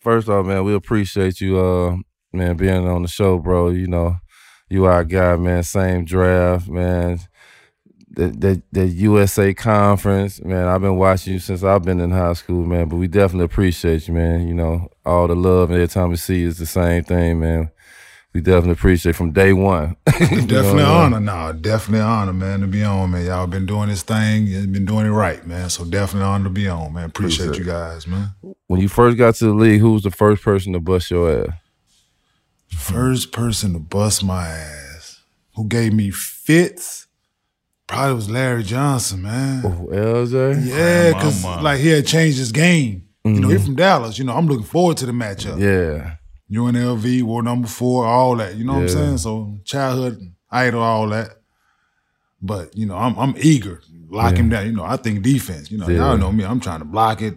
First off, man, we appreciate you, man, being on the show, bro. You know, you our guy, man. Same draft, man. The USA Conference, man. I've been watching you since I've been in high school, man. But we definitely appreciate you, man. You know, all the love every time we see you is the same thing, man. We definitely appreciate it from day one. Definitely honor. No, definitely honor, man, to be on, man. Y'all been doing this thing. Y'all been doing it right, man. So definitely honor to be on, man. Appreciate you guys, man. When you first got to the league, who was the first person to bust your ass? First person to bust my ass. Who gave me fits? Probably was Larry Johnson, man. Oh, LJ? Yeah, because like he had changed his game. Mm-hmm. You know, he from Dallas. You know, I'm looking forward to the matchup. Yeah. UNLV, war number 4, all that. You know what I'm saying? So childhood idol, all that. But, you know, I'm eager. Lock him down. You know, I think defense. You know, y'all know me. I'm trying to block it,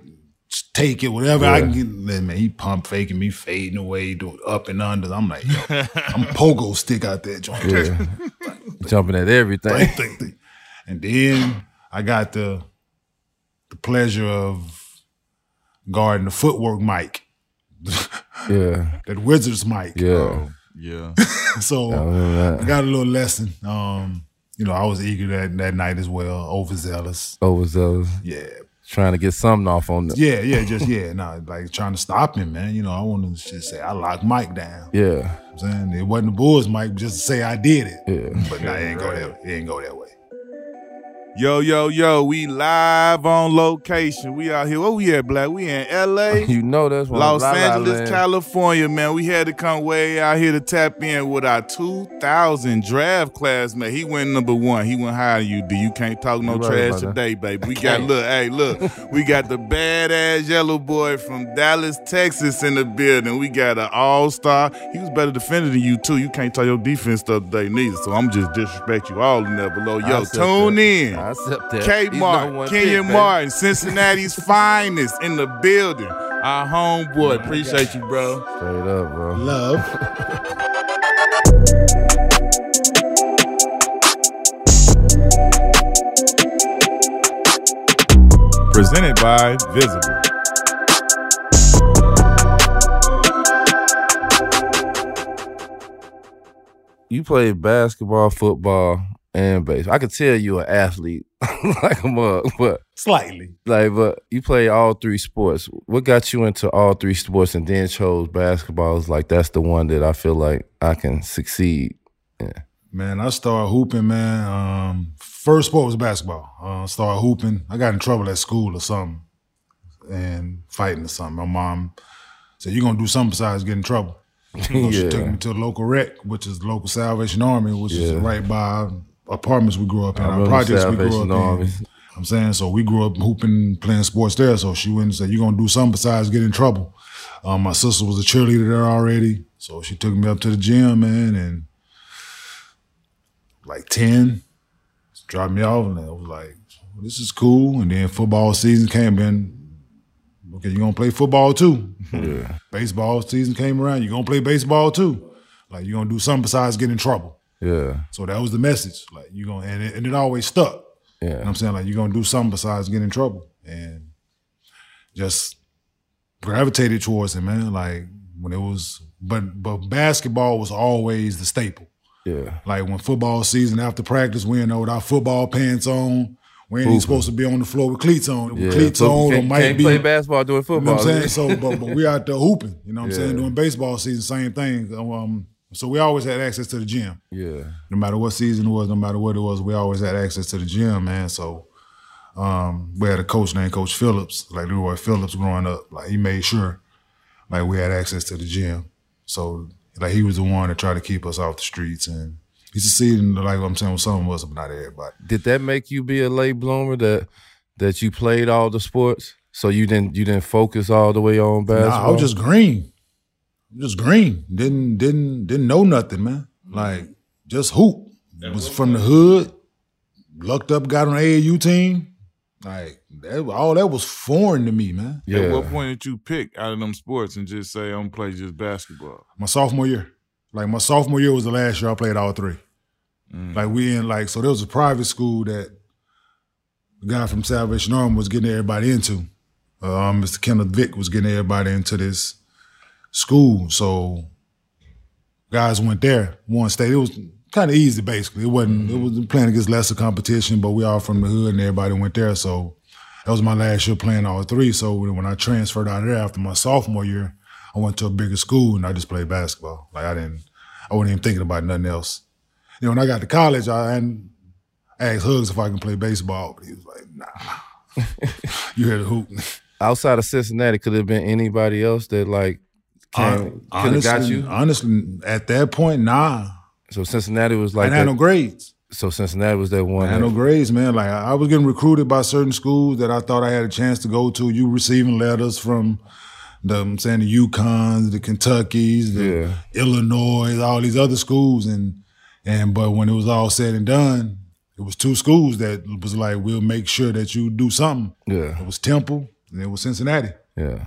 take it, whatever I can get. Man, he pump faking me, fading away, doing up and under. I'm like, yo, I'm pogo stick out there. Jumping at everything. And then I got the pleasure of guarding the footwork Mike. That Wizards Mike. So I got a little lesson. You know, I was eager that night as well. Overzealous. Yeah. Trying to get something off on them. Like trying to stop him, man. You know, I want to just say I locked Mike down. Yeah. I'm saying it wasn't the Bulls Mike, just to say I did it. Yeah. But no, it didn't go that way. Yo, we live on location. We out here. Where we at, Black? We in LA. You know that's what Los Angeles, California, man. We had to come way out here to tap in with our 2000 draft class, man. He went number 1. He went higher than you, D. You can't talk no trash today, baby. We got, we got the badass yellow boy from Dallas, Texas in the building. We got an all-star. He was better defender than you, too. You can't talk your defense stuff today, neither. So I'm just disrespect you all in there below. Yo, tune in. I accept that. Kenyon Martin, Cincinnati's finest in the building. Our homeboy. Appreciate you, bro. Straight up, bro. Love. Presented by Visible. You played basketball, football, and baseball. I could tell you an athlete like a mug, but slightly. Like, but you play all 3 sports. What got you into all 3 sports and then chose basketball? Is like that's the one that I feel like I can succeed. Yeah. Man, I started hooping, man. First sport was basketball. Started hooping. I got in trouble at school or something and fighting or something. My mom said, "You're gonna do something besides get in trouble." So she took me to the local rec, which is the local Salvation Army, which is right by apartments we grew up in, our projects we grew up in. I'm saying, so we grew up hooping, playing sports there. So she went and said, "You're going to do something besides get in trouble." My sister was a cheerleader there already. So she took me up to the gym, man, and like 10, dropped me off. And I was like, this is cool. And then football season came in. Okay, you're going to play football too. Yeah. Baseball season came around. You're going to play baseball too. Like, you're going to do something besides get in trouble. Yeah. So that was the message. Like, you're going to, and it always stuck. Yeah. You know what I'm saying? Like, you're going to do something besides get in trouble. And just gravitated towards it, man. Like, when it was, but basketball was always the staple. Yeah. Like, when football season, after practice, we in there with our football pants on. We ain't even supposed to be on the floor with cleats on. With cleats on, or might can't be. Play basketball doing football. You know what I'm saying? So, but we out there hooping. You know what I'm saying? Doing baseball season, same thing. So we always had access to the gym. Yeah. No matter what season it was, no matter what it was, we always had access to the gym, man. So we had a coach named Coach Phillips, like Leroy Phillips growing up. Like, he made sure, like, we had access to the gym. So, like, he was the one to try to keep us off the streets and he succeeded, like what I'm saying, with some of us, but not everybody. Did that make you be a late bloomer that you played all the sports? So you didn't focus all the way on basketball? Nah, I was just green. Didn't know nothing, man. Like, just hoop. Was from the hood. Lucked up, got on the AAU team. Like, all that was foreign to me, man. Yeah. At what point did you pick out of them sports and just say, I'm gonna play just basketball? My sophomore year. Like, my sophomore year was the last year I played all 3. Like, we in, like, so there was a private school that the guy from Salvation Army was getting everybody into. Mr. Kenneth Vick was getting everybody into this school. So guys went there, won state. It was kind of easy, basically. It wasn't, it was playing against lesser competition, but we all from the hood and everybody went there. So that was my last year playing all three. So when I transferred out of there after my sophomore year, I went to a bigger school and I just played basketball. Like I wasn't even thinking about nothing else. You know, when I got to college, I asked Hugs if I can play baseball, but he was like, nah, you hear the hoop. Outside of Cincinnati, could it have been anybody else that like could have got you? Honestly, at that point, nah. So Cincinnati was like— I had no grades. So Cincinnati was that one. I had no grades, man. Like I was getting recruited by certain schools that I thought I had a chance to go to. You receiving letters from the UConns, the Kentuckys, the Illinois, all these other schools. But when it was all said and done, it was two schools that was like, we'll make sure that you do something. Yeah. It was Temple and it was Cincinnati. Yeah.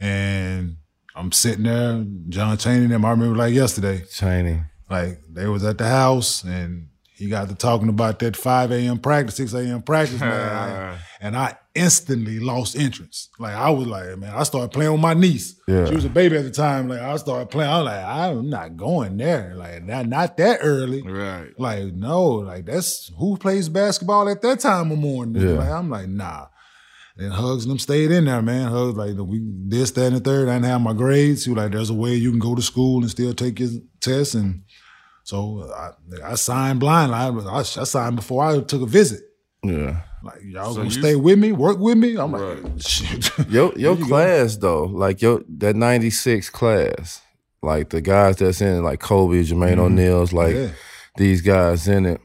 And I'm sitting there, John Chaney and them, I remember like yesterday. Chaney. Like they was at the house and he got to talking about that 5 a.m. practice, 6 a.m. practice, man. And I instantly lost interest. Like I was like, man, I started playing with my niece. Yeah. She was a baby at the time. Like I started playing. I was like, I'm not going there. Like not that early. Right. Like no. Like that's who plays basketball at that time of morning. Yeah. Like I'm like nah. And Hugs and them stayed in there, man. Hugs like we this, that, and the third. I didn't have my grades. He was like, there's a way you can go to school and still take your tests and. So I signed blind. I signed before I took a visit. Yeah. Like, y'all so gonna stay with me, work with me? I'm right. Like, shit. Your class, though, like that 96 class, like the guys that's in it, like Kobe, Jermaine O'Neal's, like these guys in it.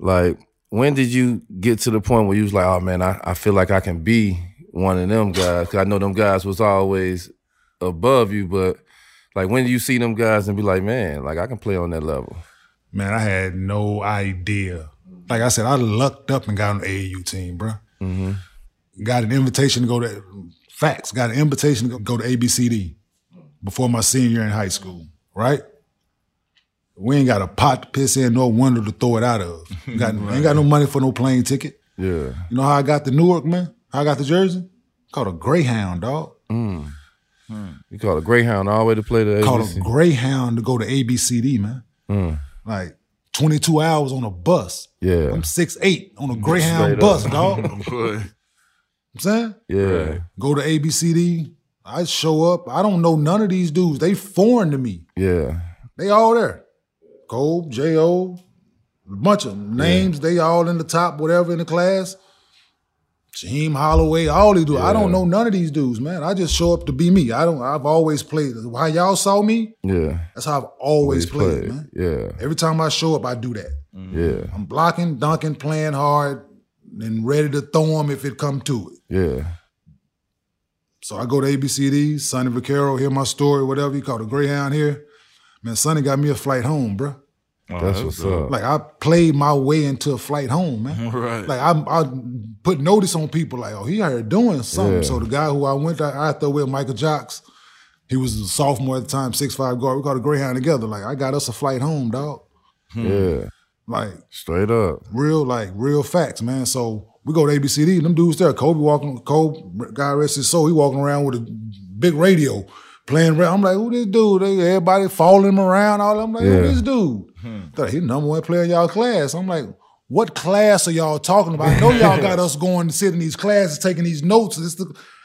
Like, when did you get to the point where you was like, oh, man, I feel like I can be one of them guys? Because I know them guys was always above you, but... Like, when do you see them guys and be like, man, like, I can play on that level? Man, I had no idea. Like I said, I lucked up and got on the AAU team, bro. Mm-hmm. Got an invitation to go to – facts, got an invitation to go to ABCD before my senior year in high school, right? We ain't got a pot to piss in nor window to throw it out of. Ain't got no money for no plane ticket. Yeah. You know how I got to Newark, man? How I got to Jersey? Called a Greyhound, dog. Mm. You call a Greyhound all the way to play the ABC. Called a Greyhound to go to ABCD, man. Mm. Like 22 hours on a bus. Yeah. I'm 6'8" on a Greyhound bus, dog. I'm saying? Yeah. Right. Go to ABCD. I show up. I don't know none of these dudes. They foreign to me. Yeah. They all there. Kobe, J.O., a bunch of names. Yeah. They all in the top, whatever, in the class. Jaheim Holloway, all these dudes. Yeah. I don't know none of these dudes, man. I just show up to be me. I've always played. How y'all saw me? Yeah. That's how I've always played, man. Yeah. Every time I show up, I do that. Yeah. I'm blocking, dunking, playing hard, and ready to throw them if it come to it. Yeah. So I go to ABCD, Sonny Vaccaro, hear my story, whatever. You call the Greyhound here. Man, Sonny got me a flight home, bro. That's what's up. Like, I played my way into a flight home, man. Right. Like, I put notice on people, like, oh, he out here doing something. Yeah. So the guy who I went out there with, Michael Jocks, he was a sophomore at the time, 6'5" guard. We called a Greyhound together. Like, I got us a flight home, dog. Yeah. Like. Straight up. Real facts, man. So we go to ABCD, and them dudes there, Kobe, God rest his soul, he walking around with a big radio. Playing around. I'm like, who this dude? Everybody following him around. All I'm like, who this dude? Thought he number one player in y'all class. I'm like, what class are y'all talking about? I know y'all got us going to sit in these classes, taking these notes.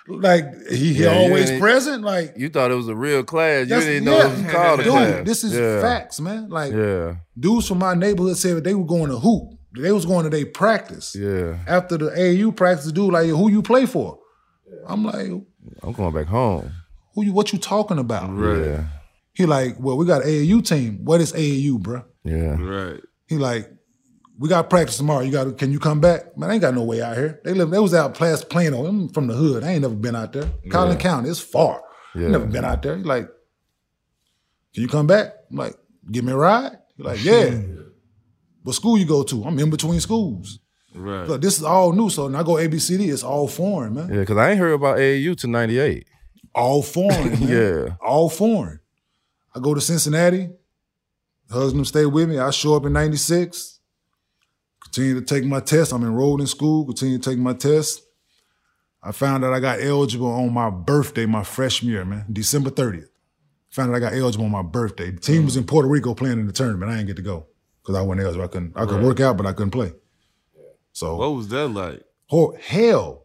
He always present. Like you thought it was a real class. You didn't know it was called a class. Dude, this is facts, man. Like dudes from my neighborhood said they were going to hoop. They was going to their practice. Yeah. After the AAU practice, dude, like, who you play for? I'm like, I'm going back home. What you talking about? Right. Yeah. He like, well, we got an AAU team. What is AAU, bro? Yeah. Right. He like, we got practice tomorrow. Can you come back? Man, I ain't got no way out here. They was out past Plano. I'm from the hood. I ain't never been out there. Collin County, it's far. Yeah. Never been out there. He like, can you come back? I'm like, give me a ride? He like, yeah. What school you go to? I'm in between schools. Right. Look, this is all new. So when I go ABCD, it's all foreign, man. Yeah, because I ain't heard about AAU till 98. All foreign, man. All foreign. I go to Cincinnati. Husband stay with me. I show up in 96. Continue to take my test. I'm enrolled in school. Continue to take my test. I found out I got eligible on my birthday, my freshman year, man. December 30th. Found out I got eligible on my birthday. The team was in Puerto Rico playing in the tournament. I didn't get to go because I wasn't eligible. I could work out, but I couldn't play. So what was that like? Hell.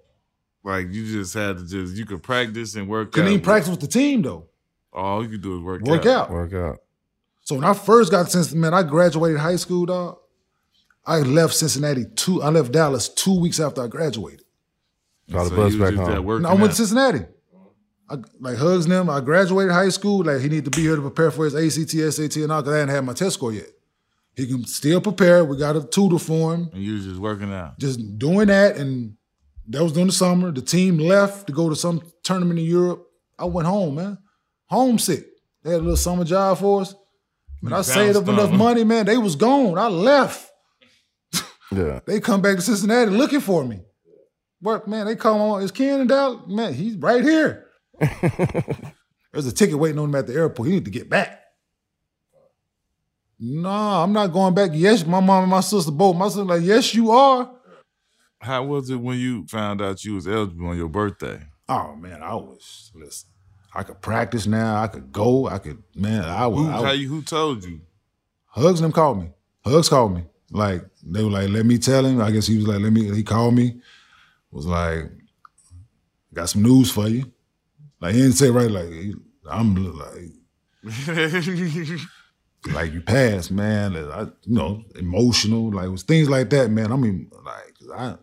Like you just had to you could practice and work out. Couldn't even practice with the team though. All you could do is work out. So when I first got to Cincinnati, man, I graduated high school, dog. I left Cincinnati I left Dallas 2 weeks after I graduated. Got the bus back home. I went to Cincinnati. I, like, hugs them. I graduated high school. Like, he need to be here to prepare for his ACT, SAT, and all, because I hadn't had my test score yet. He can still prepare. We got a tutor for him. And you was just working out. Just doing that, and that was during the summer. The team left to go to some tournament in Europe. I went home, man. Homesick. They had a little summer job for us. Man, I saved up enough money, man. They was gone. I left. Yeah. They come back to Cincinnati looking for me. Work, man, they come on. Is Ken in Dallas? Man, he's right here. There's a ticket waiting on him at the airport. He need to get back. No, I'm not going back. Yes, my mom and my sister both. My sister like, yes, you are. How was it when you found out you was eligible on your birthday? Oh man, I was. Listen, I could practice now. I could go. I could. Man, I was. Who told you? Hugs and them called me. Hugs called me. Like they were like, let me tell him. I guess he was like, let me. He called me. Was like, got some news for you. Like, he didn't say right, like, I'm like, like, you passed, man. I, you know, emotional, like, it was things like that, man. I mean, like, I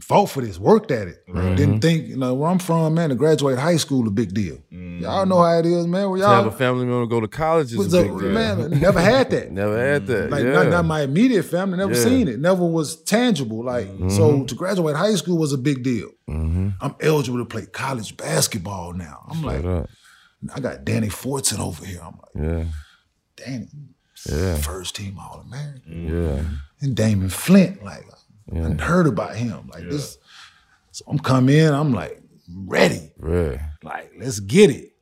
fought for this, worked at it. Like, didn't think, you know, where I'm from, man, to graduate high school, a big deal. Y'all know how it is, man. Where y'all, to have a family member go to college is a big deal. Man, never had that. Never had that, like, not my immediate family, never seen it. Never was tangible, like, so to graduate high school was a big deal. I'm eligible to play college basketball now. I'm like, I got Danny Fortson over here. I'm like, Danny, first team All-American. And Damon Flint, like, I heard about him. Like this. So I'm coming in, I'm like, ready. Like, let's get it.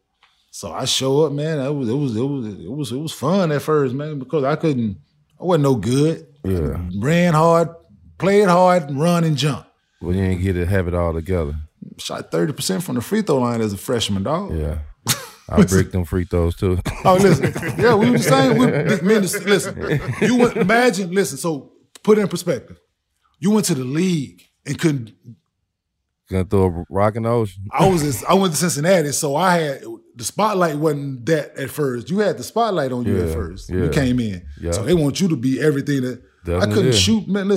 So I show up, man. It was fun at first, man, because I wasn't no good. Ran hard, played hard, run and jump. Well, you ain't get to have it all together. Shot 30% from the free throw line as a freshman, dog. I break them free throws too. Oh, listen. Yeah, we were the same. You would imagine, so put it in perspective. You went to the league and couldn't. Gonna throw a rock in the ocean. I went to Cincinnati, so I had the spotlight wasn't that at first. You had the spotlight on you at first. You came in, so they want you to be everything that. Definitely I couldn't shoot. Man,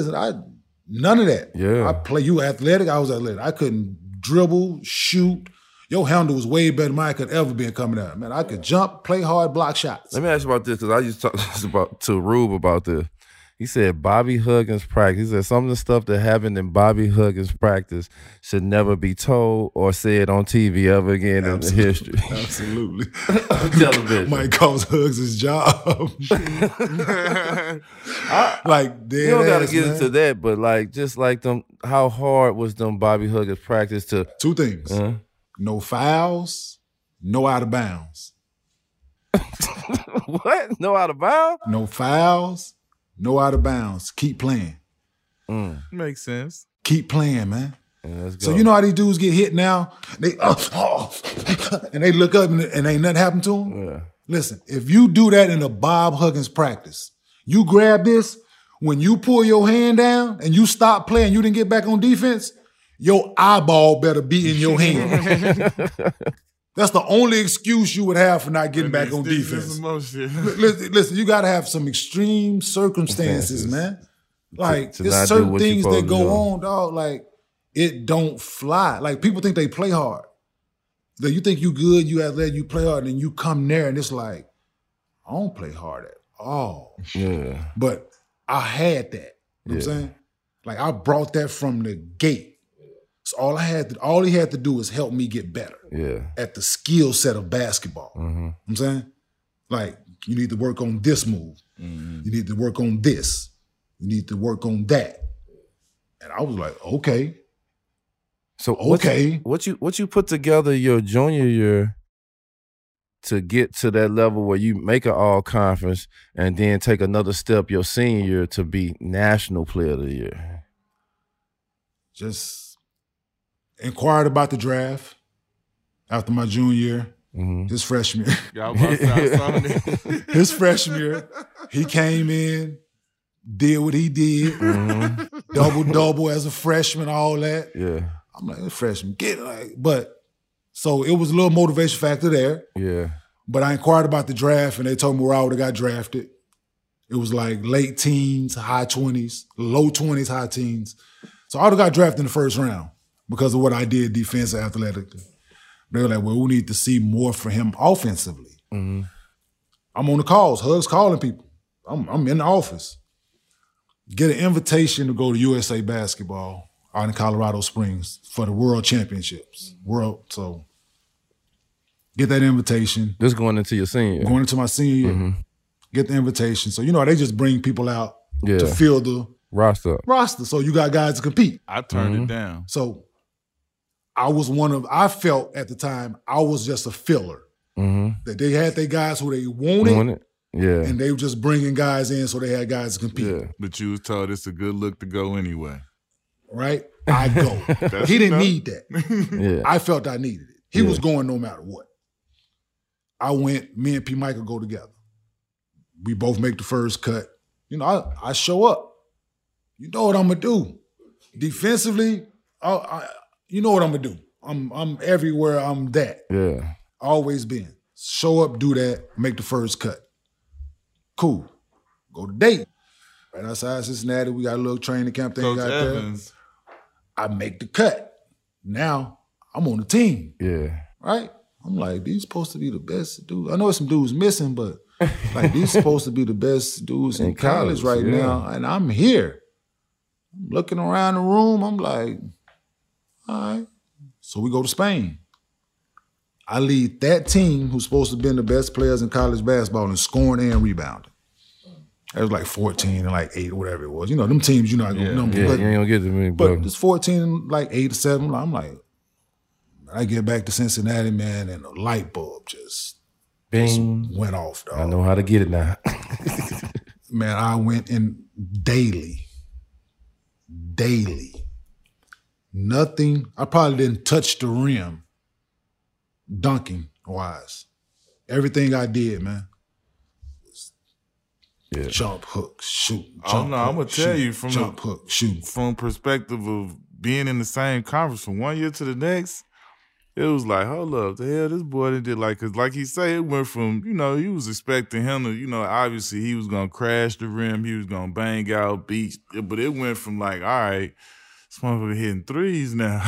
none of that. I play. You athletic. I was athletic. I couldn't dribble, shoot. Your handle was way better than mine could ever be coming out. Man, I could jump, play hard, block shots. Let me ask you about this because I used to talk to Rube about this. He said Bobby Huggins practice. He said some of the stuff that happened in Bobby Huggins practice should never be told or said on TV ever again in history. Absolutely. Television. Mike calls Hugs his job. Like, dead, you don't gotta get into that, but like just like them, how hard was them Bobby Huggins practice to two things. No fouls, no out of bounds. What? No out of bounds? No fouls. No out of bounds. Keep playing. Makes sense. Keep playing, man. Yeah, let's go. So you know how these dudes get hit now? They and they look up and ain't nothing happened to them? Yeah. Listen, if you do that in a Bob Huggins practice, you grab this, when you pull your hand down and you stop playing, you didn't get back on defense, your eyeball better be in your hand. That's the only excuse you would have for not getting back on defense. Listen, you got to have some extreme circumstances, man. Like, there's certain things that go on, dog. Like, it don't fly. Like, people think they play hard. Like, you think you good, you athletic, you play hard, and then you come there and it's like, I don't play hard at all. Yeah. But I had that. You know what I'm saying? Like, I brought that from the gate. So all he had to do was help me get better at the skill set of basketball. You know what I'm saying? Like, you need to work on this move. You need to work on this. You need to work on that. And I was like, okay. So what you put together your junior year to get to that level where you make an all-conference and then take another step your senior year to be National Player of the Year? Just inquired about the draft after my junior year. Mm-hmm. His freshman year. His freshman year, he came in, did what he did, mm-hmm. double as a freshman, all that. Yeah. I'm like, freshman, get it. Like, but so it was a little motivation factor there. Yeah. But I inquired about the draft, and they told me where I would have got drafted. It was like late teens, high 20s, low 20s, high teens. So I would have got drafted in the first round because of what I did defensive, athletically. They were like, well, we need to see more for him offensively. Mm-hmm. I'm on the calls. Hug's calling people. I'm in the office. Get an invitation to go to USA Basketball out in Colorado Springs for the World Championships. So get that invitation. This going into your senior year. Going into my senior year. Mm-hmm. Get the invitation. So, you know, they just bring people out to fill the roster. So you got guys to compete. I turned it down. So I was I felt at the time, I was just a filler. Mm-hmm. That they had their guys who they wanted. Yeah. And they were just bringing guys in so they had guys to compete. Yeah. But you was told it's a good look to go anyway. Right? I go. He didn't need that. Yeah. I felt I needed it. He was going no matter what. I went, me and P. Michael go together. We both make the first cut. You know, I show up. You know what I'm going to do. Defensively, you know what I'm going to do. I'm everywhere, I'm that. Yeah. Always been. Show up, do that, make the first cut. Cool. Go to Dayton. Right outside Cincinnati, we got a little training camp thing out there. I make the cut. Now, I'm on the team. Yeah. Right? I'm like, these supposed to be the best dudes. I know some dudes missing, but like these supposed to be the best dudes in college right now, and I'm here. I'm looking around the room. I'm like, all right. So we go to Spain. I lead that team who's supposed to have been the best players in college basketball in scoring and rebounding. That was like 14 and like 8 or whatever it was. You know, them teams, you're not going to number. Yeah, you ain't going to get them. But it's 14 and like 8 or 7. I'm like, I get back to Cincinnati, man, and the light bulb just went off, dog. I know how to get it now. Man, I went in daily. Nothing. I probably didn't touch the rim dunking-wise. Everything I did, man. Yeah. Jump, hook, shoot. I'm going to tell you from jump, hook, shoot. From perspective of being in the same conference from one year to the next, it was like, hold up, the hell this boy did like, cause like he said, it went from, you know, you was expecting him to, you know, obviously he was gonna crash the rim, he was gonna bang out beats, but it went from like, all right, this motherfucker hitting threes now,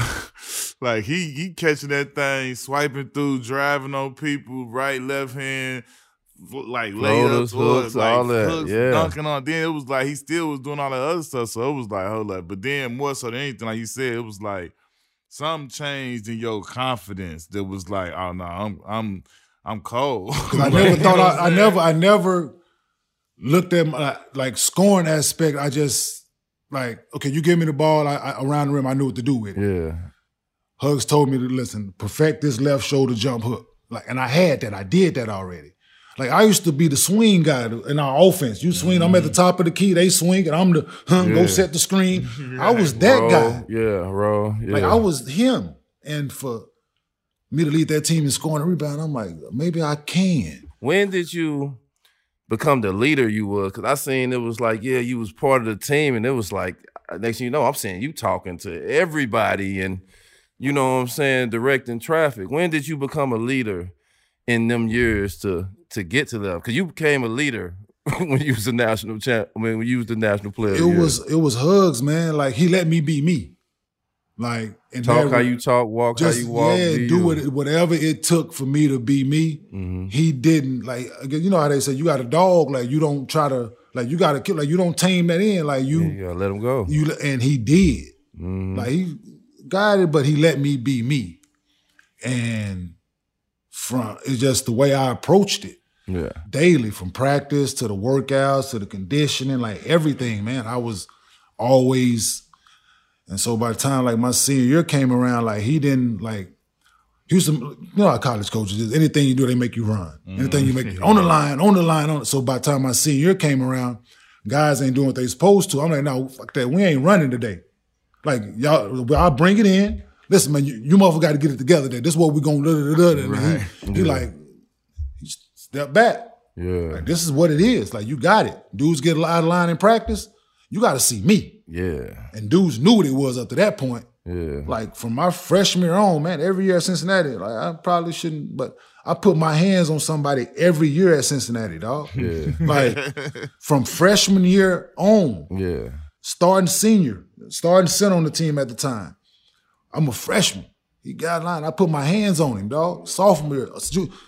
like he catching that thing, swiping through, driving on people, right, left hand, like layups, hooks, like all that, hooks, dunking on. Then it was like he still was doing all that other stuff, so it was like, hold up, but then more so than anything, like you said, it was like. Something changed in your confidence that was like, oh no, I'm cold. I never thought I never looked at my like scoring aspect. I just like, okay, you give me the ball, I around the rim, I knew what to do with it. Yeah. Hugs told me to listen, perfect this left shoulder jump hook. Like, and I had that, I did that already. Like I used to be the swing guy in our offense. You swing, I'm at the top of the key, they swing, and I'm the go set the screen. I was that guy. Yeah, bro. Yeah. Like I was him. And for me to lead that team in scoring and rebound, I'm like, maybe I can. When did you become the leader you were? Because I seen it was like, yeah, you was part of the team, and it was like, next thing you know, I'm seeing you talking to everybody and, you know what I'm saying, directing traffic. When did you become a leader in them years to get to them? Because you became a leader when you was the national champ. I mean, when you was the national player. It was Hugs, man. Like he let me be me. Like and talk how you talk, walk just, how you walk. Yeah, do it whatever it took for me to be me. Mm-hmm. He didn't like. You know how they say you got a dog. Like you don't try to like you got to kill. Like you don't tame that in. Like you gotta let him go. And he did. Mm-hmm. Like he got it, but he let me be me. And. From it's just the way I approached it, daily from practice to the workouts to the conditioning, like everything, man. I was always, and so by the time like my senior year came around, like he didn't like he was some, you know how college coaches is, anything you do they make you run, anything you make on the line. So by the time my senior year came around, guys ain't doing what they supposed to. I'm like, no, fuck that, we ain't running today. Like y'all, I'll bring it in. listen, man, you motherfucker got to get it together. That this is what we gonna da-da-da-da. And right. He like, he step back. Yeah. Like, this is what it is. Like, you got it. Dudes get out of line in practice. You got to see me. Yeah. And dudes knew what it was up to that point. Yeah. Like, from my freshman year on, man, every year at Cincinnati, like, I probably shouldn't, but I put my hands on somebody every year at Cincinnati, dog. Yeah. Like, from freshman year on. Yeah. Starting center on the team at the time. I'm a freshman. He got line. I put my hands on him, dog. Sophomore.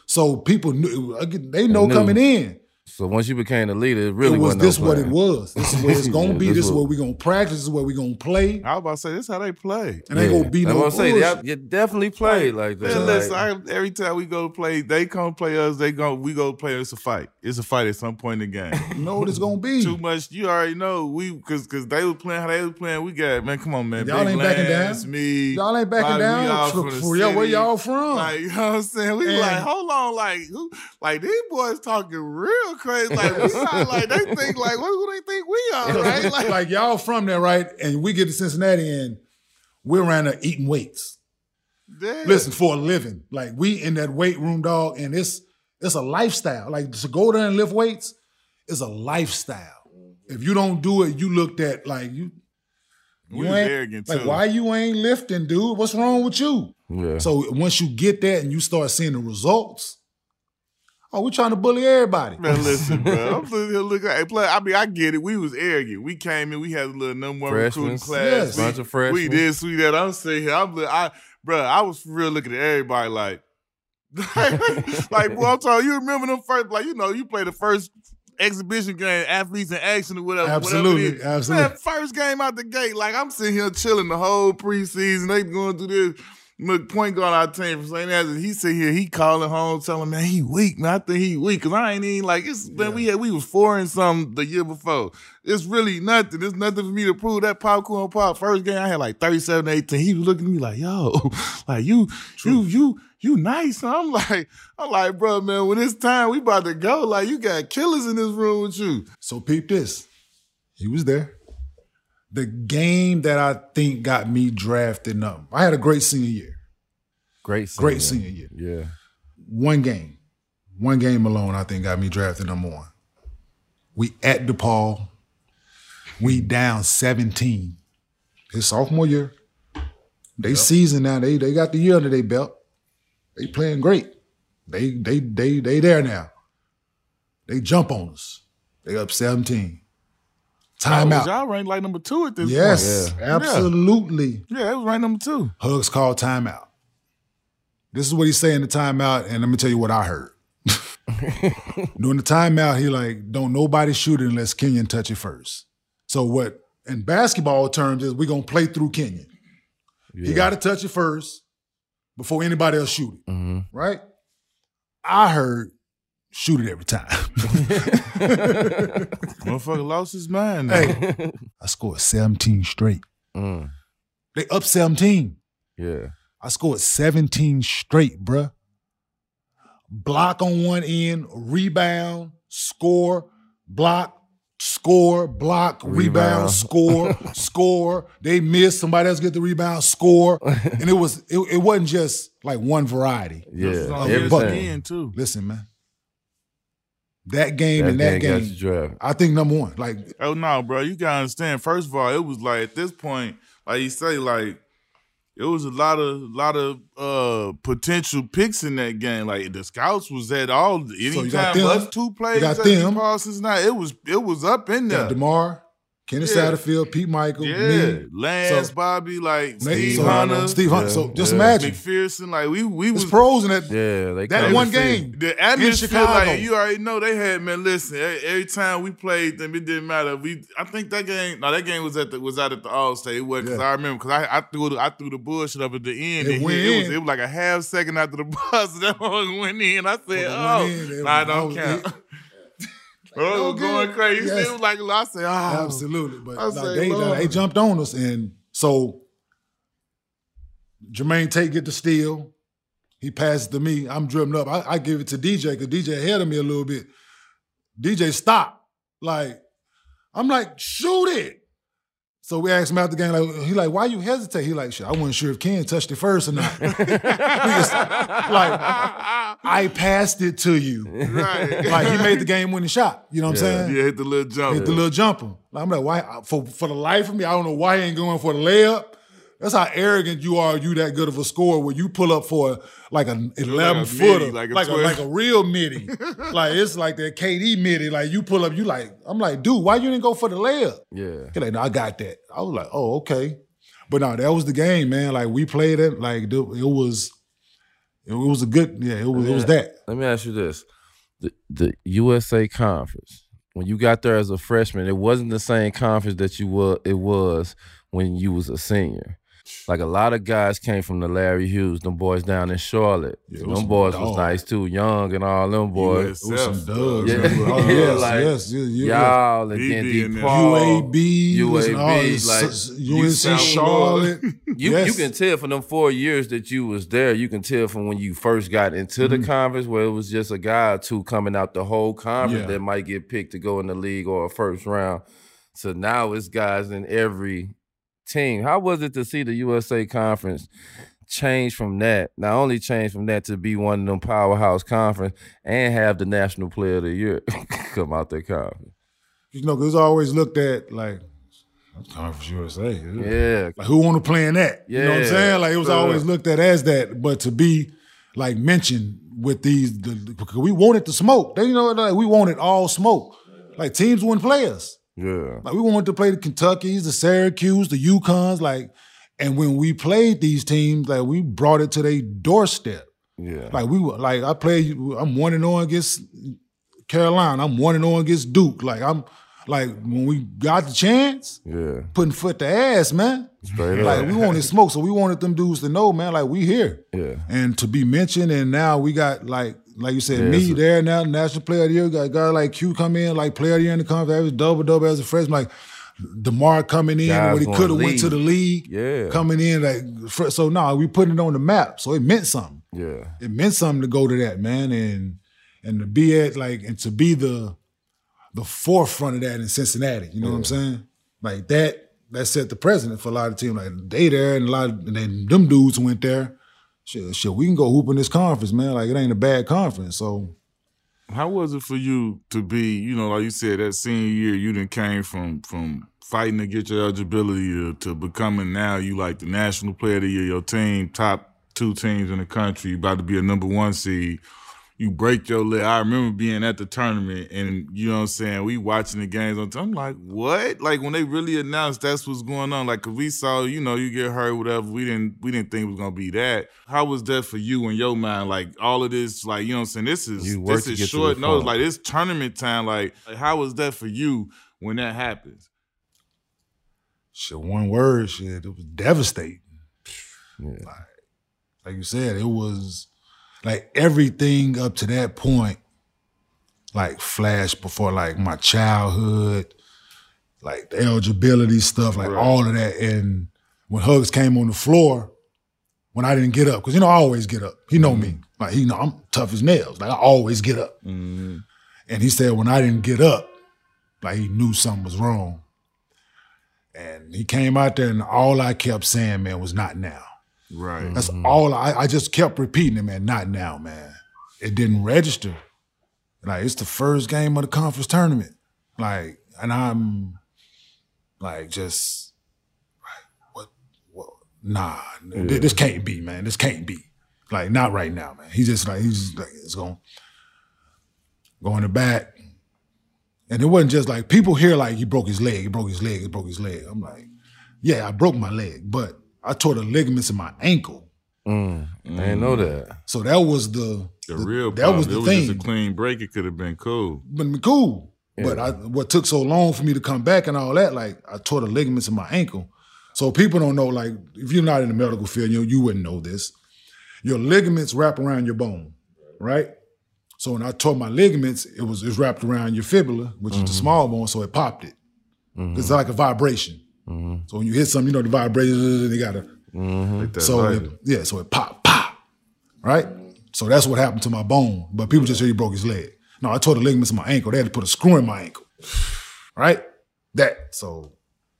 So people knew. They know coming in. So once you became the leader, it really wasn't this what it was. This is what it's going to be. This is what we're going to practice. This is what we're going to play. I was about to say, this is how they play. And they going to be no bullshit. You definitely play like that. Listen, every time we go play, they come play us. We go play. It's a fight. It's a fight at some point in the game. You know what it's going to be. Too much. You already know. Because they were playing how they was playing. We got, man, come on, man. Y'all ain't backing down. It's me. Y'all ain't backing down. Where y'all from? Like, you know what I'm saying? We like, hold on. Like these boys talking real crazy. Like, we sound like they think, like, who they think we are, right? Like, y'all from there, right? And we get to Cincinnati and we're around there eating weights. Damn. Listen, for a living. Like, we in that weight room, dog, and it's a lifestyle. Like, to go there and lift weights is a lifestyle. If you don't do it, you looked at like you ain't arrogant like too. Why you ain't lifting, dude? What's wrong with you? Yeah. So once you get that and you start seeing the results, oh, we're trying to bully everybody. Man, listen, bro. I'm sitting here looking at play. I mean, I get it. We was arrogant. We came in. We had a little number one recruiting class. Yes. Bunch of freshmen. We did sweet that. I'm sitting here. I was for real looking at everybody like, like, boy, I'm talking, you remember them first, like, you know, you play the first exhibition game, athletes in action or whatever. Absolutely, whatever it is. Absolutely. Man, first game out the gate, like, I'm sitting here chilling the whole preseason. They going through this. Look, point guard our team from St. Louis, he sit here, he calling home, telling, man, he weak. Man, I think he weak. Because I ain't even like, it's, man, we was 4 and something the year before. It's really nothing. It's nothing for me to prove that popcorn pop. First game, I had like 37-18. He was looking at me like, yo, like, you nice. And I'm like, bro, man, when it's time, we about to go. Like, you got killers in this room with you. So peep this. He was there. The game that I think got me drafted up. I had a great senior year. Great senior year. Yeah. One game alone I think got me drafted number one. We at DePaul. We down 17. His sophomore year. They season now. They got the year under their belt. They playing great. They there now. They jump on us. They up 17. Timeout. Y'all ranked like number 2 at this point. Yes, absolutely. Yeah, it was ranked number 2. Hugs called timeout. This is what he's saying in the timeout, and let me tell you what I heard. During the timeout, he like, don't nobody shoot it unless Kenyon touch it first. So what, in basketball terms, is we're going to play through Kenyon. Yeah. He got to touch it first before anybody else shoot it, right? I heard, shoot it every time. Motherfucker lost his mind. Hey, I scored 17 straight. They up 17. Yeah. I scored 17 straight, bruh. Block on one end, rebound, score, block, score, block, rebound, score, score. They missed. Somebody else get the rebound, score. And it wasn't just like one variety. Yeah, everything. Too. Listen, man. That game, I think number one. Like, oh no, bro, you gotta understand. First of all, it was like at this point, like you say, like it was a lot of potential picks in that game. Like the scouts was at all. Anytime us two plays, passes now. It was up in there. DeMar, Kenneth Satterfield, Pete Michael, me, Lance, Bobby, like Steve Hunter. So just imagine. McPherson, like we was pros in that, that one game. The atmosphere, like you already know they had, man, listen, every time we played them, it didn't matter. I think that game was out at the All-State. It was because I remember because I threw the bullshit up at the end. It was like a half second after the buzz. That one went in. I said, I don't count. Bro, it was going crazy. Yes. It was like, I said, oh. Absolutely. But they jumped on us. And so Jermaine Tate get the steal. He passes to me. I'm dribbling up. I give it to DJ because DJ ahead of me a little bit. DJ stopped. Like, I'm like, shoot it. So we asked him out the game, like, he like, why you hesitate? He like, shit, I wasn't sure if Ken touched it first or not. Like, I passed it to you. Right. Like, he made the game-winning shot. You know what I'm saying? Yeah, hit the little jumper. Hit the little jumper. Like, I'm like, why? For the life of me, I don't know why he ain't going for the layup. That's how arrogant you are, you that good of a scorer, where you pull up for like an 11-footer, like a real midi. Like, it's like that KD midi. Like, you pull up, you like, I'm like, dude, why you didn't go for the layup? Yeah. He like, no, I got that. I was like, oh, okay. But no, that was the game, man. Like, we played it. Like, it was a good, yeah, it was that. Let me ask you this. The USA Conference, when you got there as a freshman, it wasn't the same conference that it was when you was a senior. Like, a lot of guys came from the Larry Hughes, them boys down in Charlotte. Yeah, them boys was nice too, Young and all them boys. It was some thugs. Yeah, y'all and then DePaul. UAB, UNC Charlotte. You can tell from them 4 years that you was there, you can tell from when you first got into the conference where it was just a guy or two coming out the whole conference that might get picked to go in the league or a first round. So now it's guys in every team. How was it to see the USA Conference change from that, not only change from that to be one of them powerhouse conference and have the National Player of the Year come out that conference? You know, because it's always looked at like, Conference USA. Yeah. Like, who want to play in that? Yeah. You know what I'm saying? Like, it was always looked at as that, but to be like mentioned with these, because we wanted to smoke. They, you know, like, we wanted all smoke. Like, teams wouldn't play us. Yeah. Like, we wanted to play the Kentuckys, the Syracuse, the UConns, like, and when we played these teams, like, we brought it to their doorstep. Yeah. Like, we were, like, I'm 1-0 against Carolina. I'm 1-0 against Duke. Like, when we got the chance, putting foot to ass, man. Straight like, up. We wanted smoke, so we wanted them dudes to know, man, like, we here. Yeah. And to be mentioned, and now we got, like you said, me there now, National Player of the Year. We got a guy like Q come in, like Player of the Year in the conference. I was double as a freshman. Like DeMar coming in when he could have went to the league. Yeah, coming in like so. Nah, we putting it on the map, so it meant something. Yeah, it meant something to go to that, man, and to be at like and to be the forefront of that in Cincinnati. You know what I'm saying? Like that set the precedent for a lot of teams. Like they there and then them dudes went there. Shit, we can go hoop in this conference, man. Like, it ain't a bad conference, so. How was it for you to be, you know, like you said, that senior year, you done came from fighting to get your eligibility to becoming now you like the National Player of the Year, your team, top two teams in the country, about to be a #1 seed. You break your leg. I remember being at the tournament and, you know what I'm saying, we watching the games on time. I'm like, what? Like, when they really announced that's what's going on, like, 'cause we saw, you know, you get hurt, whatever. We didn't think it was going to be that. How was that for you in your mind? Like, all of this, like, you know what I'm saying? This is short notice. Like, it's tournament time. Like, how was that for you when that happens? Shit, one word, shit. It was devastating. Yeah. Like you said, it was... Like, everything up to that point, like, flashed before, like, my childhood, like, the eligibility stuff, like, all of that. And when Hugs came on the floor, when I didn't get up, because, you know, I always get up. He know me. Like, he know I'm tough as nails. Like, I always get up. Mm-hmm. And he said when I didn't get up, like, he knew something was wrong. And he came out there, and all I kept saying, man, was not now. Right. That's all I just kept repeating it, man. Not now, man. It didn't register. Like, it's the first game of the conference tournament. Like, and I'm like, just like, what? Nah, this can't be, man. This can't be. Like, not right now, man. He's just like, it's gonna go in the back. And it wasn't just like people hear like he broke his leg. I'm like, yeah, I broke my leg, but I tore the ligaments in my ankle. I didn't know that. So that was the real problem. That was the thing. It was just a clean break. It could have been cool. Yeah. But what took so long for me to come back and all that, like, I tore the ligaments in my ankle. So people don't know, like, if you're not in the medical field, you wouldn't know this. Your ligaments wrap around your bone, right? So when I tore my ligaments, it was wrapped around your fibula, which is the small bone, so it popped it. Mm-hmm. It's like a vibration. Mm-hmm. So when you hit something, you know the vibrations. They gotta. Mm-hmm. So it pop, right? So that's what happened to my bone. But people just hear he broke his leg. No, I tore the ligaments in my ankle. They had to put a screw in my ankle, right? That so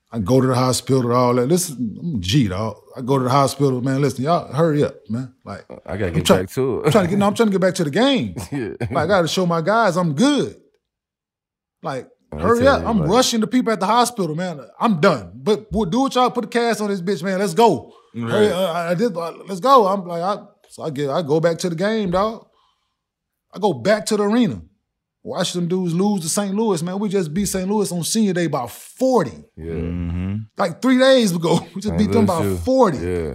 I go to the hospital, all that. I'm G, dog. I go to the hospital, man. Listen, y'all, hurry up, man. Like, I gotta get back to it. I'm trying to get back to the game. Yeah. Like, I gotta show my guys I'm good. Like, hurry up. I'm rushing the people at the hospital, man. I'm done. But we'll do what y'all put the cast on this bitch, man. Let's go. Right. Hurry up. Let's go. I'm like, I go back to the game, dog. I go back to the arena. Watch them dudes lose to St. Louis, man. We just beat St. Louis on senior day by 40. Yeah. Mm-hmm. Like 3 days ago, we just beat them by 40. Yeah.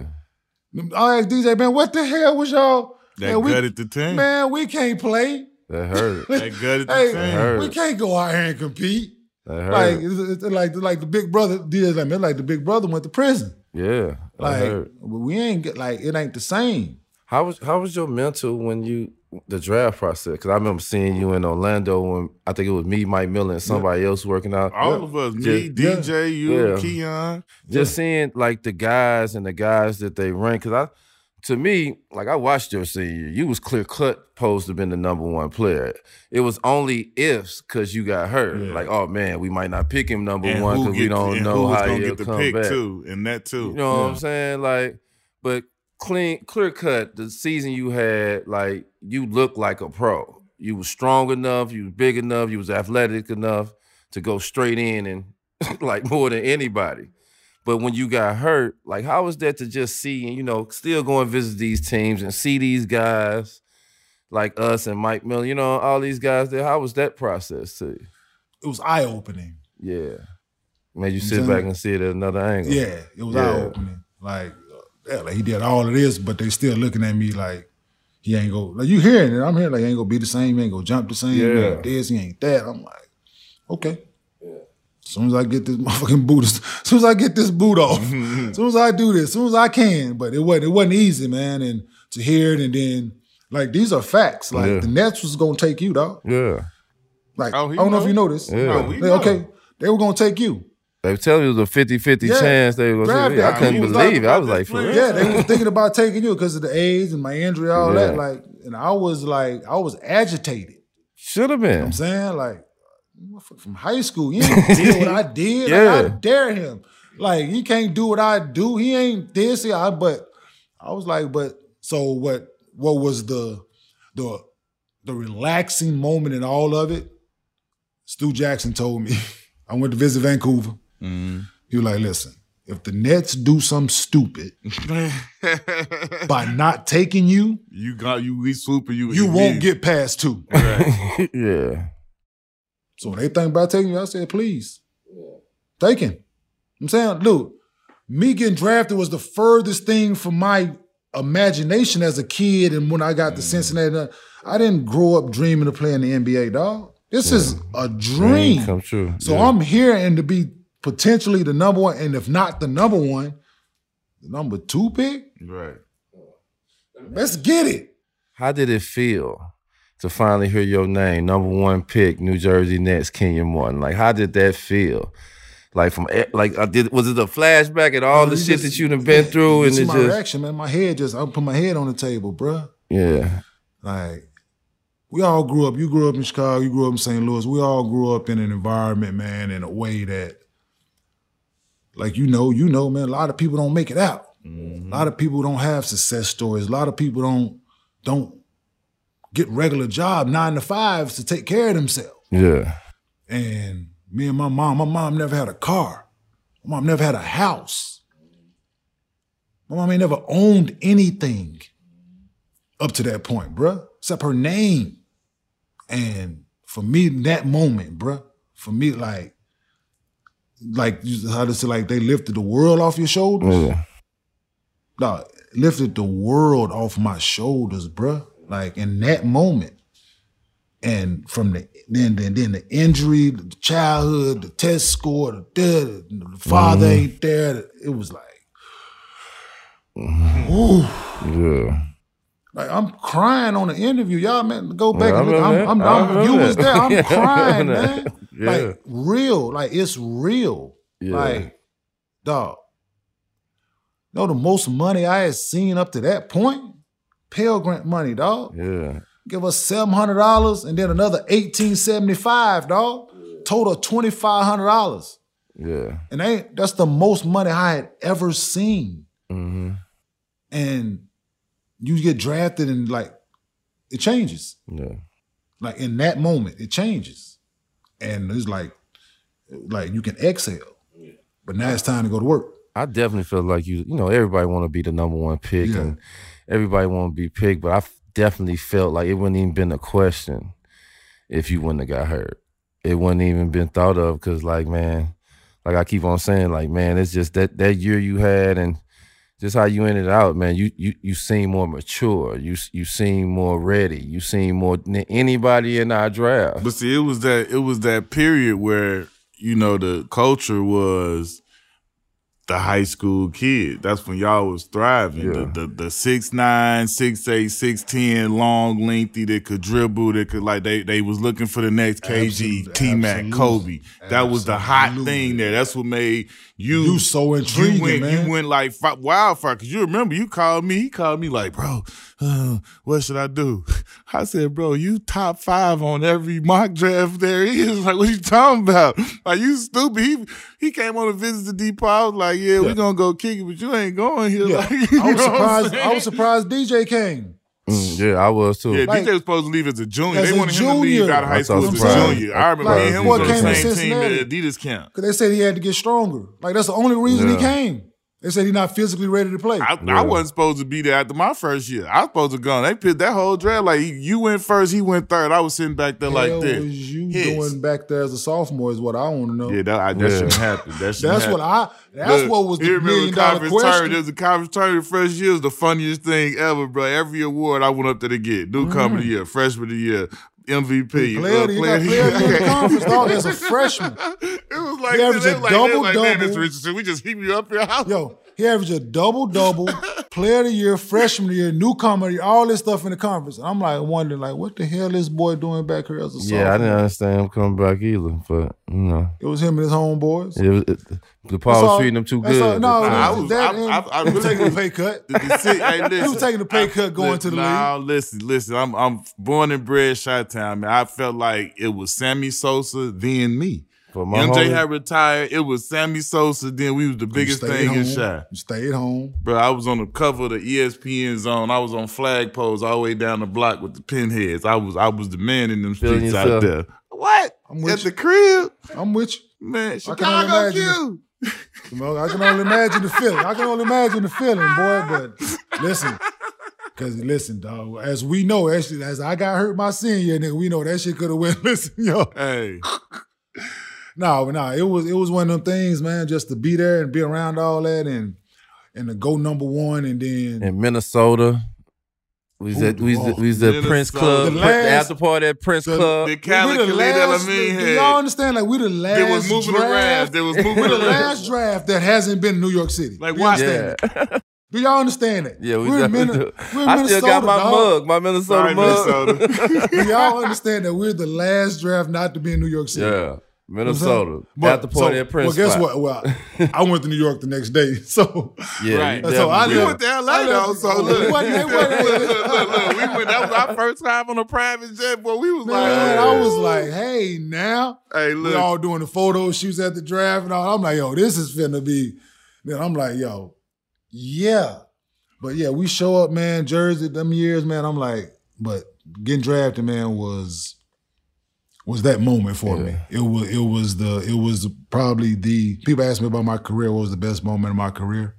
I asked DJ, man, what the hell was y'all? That gutted the team. Man, we can't play. That hurt. That gutted the team. Hurt. We can't go out here and compete. That hurt. Like, it's like the big brother, DJ's like, man, like the big brother went to prison. Yeah. Like, hurt. We ain't, like, it ain't the same. How was your mental when the draft process? Because I remember seeing you in Orlando when I think it was me, Mike Miller, and somebody else working out. All of us, me, DJ, you, Keon. Just seeing like the guys and the guys that they rank. Because to me, like I watched your senior, you was clear cut supposed to have been the number one player. It was only ifs because you got hurt. Yeah. Like, oh man, we might not pick him number one because we don't know how he'll come back. And that too. You know what I'm saying? Like, but. Clear cut, the season you had, like, you looked like a pro. You was strong enough, you was big enough, you was athletic enough to go straight in and, like, more than anybody. But when you got hurt, like, how was that to just see and, you know, still go and visit these teams and see these guys like us and Mike Miller, you know, all these guys there? How was that process to you? It was eye-opening. Yeah. Made you sit back and see it at another angle. Yeah, it was eye-opening. Like he did all of this, but they still looking at me like he ain't go. Like you hearing it, I'm hearing like he ain't gonna be the same, he ain't gonna jump the same, he ain't this, he ain't that. I'm like, okay. Yeah. As soon as I get this motherfucking boot, as soon as I get this boot off, as soon as I do this, as soon as I can. But it wasn't easy, man. And to hear it, and then like these are facts. Like the Nets was gonna take you, dog. Yeah. Like I don't know if you noticed. Yeah. They were gonna take you. They were telling you it was a 50-50 chance they were going to say, I couldn't believe it. I was like, they were thinking about taking you because of the AIDS and my injury, all that. And I was agitated. Should have been. You know what I'm saying? Like, from high school, you ain't did what I did. Yeah. Like, I dare him. Like, he can't do what I do. He ain't this. But I was like, so what was the relaxing moment in all of it? Stu Jackson told me. I went to visit Vancouver. Mm-hmm. He was like, listen, if the Nets do something stupid by not taking you, we swooping you. You won't get past two. Right. So when they think about taking you, I said, please, take him. I'm saying, look, me getting drafted was the furthest thing from my imagination as a kid. And when I got to Cincinnati, I didn't grow up dreaming of playing in the NBA, dog. This is a dream come true. So I'm here and to be potentially the number one, and if not the number one, the number two pick. Right. Let's get it. How did it feel to finally hear your name, number one pick, New Jersey Nets, Kenyon Martin? Like, how did that feel? Like was it a flashback at all the shit that you done been through? It's my reaction, man. My head I put my head on the table, bro. Yeah. Like. We all grew up. You grew up in Chicago. You grew up in St. Louis. We all grew up in an environment, man, in a way that, like, you know, man, a lot of people don't make it out. Mm-hmm. A lot of people don't have success stories. A lot of people don't get regular job 9 to 5s to take care of themselves. Yeah. And me and my mom never had a car. My mom never had a house. My mom ain't never owned anything up to that point, bruh. Except her name. And for me, that moment, bruh, for me, like how to say, like they lifted the world off your shoulders. Yeah. No, lifted the world off my shoulders, bruh. Like in that moment. And from then the injury, the childhood, the test score, the father ain't there. It was like, ooh. Yeah. Like, I'm crying on the interview. Y'all, man, go back and look. You was there. I'm crying, man. Yeah. Like, real. Like, it's real. Yeah. Like, dog. You know the most money I had seen up to that point? Pell Grant money, dog. Yeah. Give us $700 and then another $1,875, dog. Total $2,500. Yeah. And that's the most money I had ever seen. Mm-hmm. And you get drafted and like, it changes. Yeah. Like in that moment, it changes. And it's like you can exhale. Yeah. But now it's time to go to work. I definitely feel like you know, everybody want to be the number one pick and everybody want to be picked, but I definitely felt like it wouldn't even been a question if you wouldn't have got hurt. It wouldn't even been thought of because, like, man, like I keep on saying, like, man, it's just that year you had and just how you ended out, man, you seem more mature. You seem more ready. You seem more than anybody in our draft. But see, it was that period where, you know, the culture was the high school kid. That's when y'all was thriving. Yeah. The 6'9", 6'8", 6'10", long, lengthy, that could dribble, that could like they was looking for the next KG, T-Mac, Kobe. That was the hot thing there. That's what made you so intriguing. You went like wildfire, because you remember you called me. He called me like, bro, what should I do? I said, bro, you top 5 on every mock draft there is. Like, what you talking about? Like, you stupid. He came on a visit to DePaul. I was like, yeah, we're going to go kick it, but you ain't going here. Yeah. Like, I was surprised DJ came. Yeah, I was too. Yeah, like, DJ was supposed to leave as a junior. They wanted him to leave out of high school as a junior. I remember him was the same team that Adidas came. Because they said he had to get stronger. Like, that's the only reason he came. They said he's not physically ready to play. I wasn't supposed to be there after my first year. I was supposed to go. They picked that whole draft. Like, you went first, he went third. I was sitting back there like this. What was you doing back there as a sophomore is what I want to know. Yeah, that shouldn't happen. That's what was the $1 million question. It was the conference tournament first year. It was the funniest thing ever, bro. Every award I went up there to get. Newcomer of the year, freshman of the year. MVP. Player of the year. Conference, dog, as a freshman. It was like, he averaged a double-double. We just heat you up here. Yo, he averaged a double-double, player of the year, freshman of the year, newcomer of the year, all this stuff in the conference. And I'm like wondering, like, what the hell this boy doing back here as a sophomore? Yeah, I didn't understand him coming back either, but, you know. It was him and his homeboys. DePaul was treating them too good. I was taking a pay cut. He was taking a pay cut going to the league. Listen, I'm born and bred Chi-Town, man. I felt like it was Sammy Sosa, then me. MJ had retired. It was Sammy Sosa, then we was the biggest thing in Chi. Stayed home. Bro, I was on the cover of the ESPN Zone. I was on flagpoles all the way down the block with the pinheads. I was the man in them streets out there. What? At the crib? I'm with you. Man, Chicago Q. I can only imagine the feeling. I can only imagine the feeling, boy. But listen, because listen, dog. As we know, actually, as I got hurt my senior year, nigga, we know that shit could have went. Listen, yo. Hey. No. It was one of them things, man. Just to be there and be around all that, and to go number one, and then in Minnesota. We was at Prince Club, the after party at Prince Club. The do y'all understand? Like, we the last draft. They was moving the last draft that hasn't been in New York City. Like, watch that. Do y'all understand that? Yeah, I still got my mug, my Minnesota mug. Minnesota. Do y'all understand that we're the last draft not to be in New York City? Yeah, Minnesota. After party at Prince Club. Well, guess what? Well, I went to New York the next day, so yeah. Right. So I went to LA though. So look, we went. That was our first time on a private jet, boy. We was like, man, I was like, hey, now, hey, look, we all doing the photo shoots at the draft and all. I'm like, yo, this is finna be. Then I'm like, yo, yeah, but yeah, we show up, man. Jersey, them years, man. I'm like, but getting drafted, man, was that moment for me. It was probably the, people ask me about my career, what was the best moment of my career?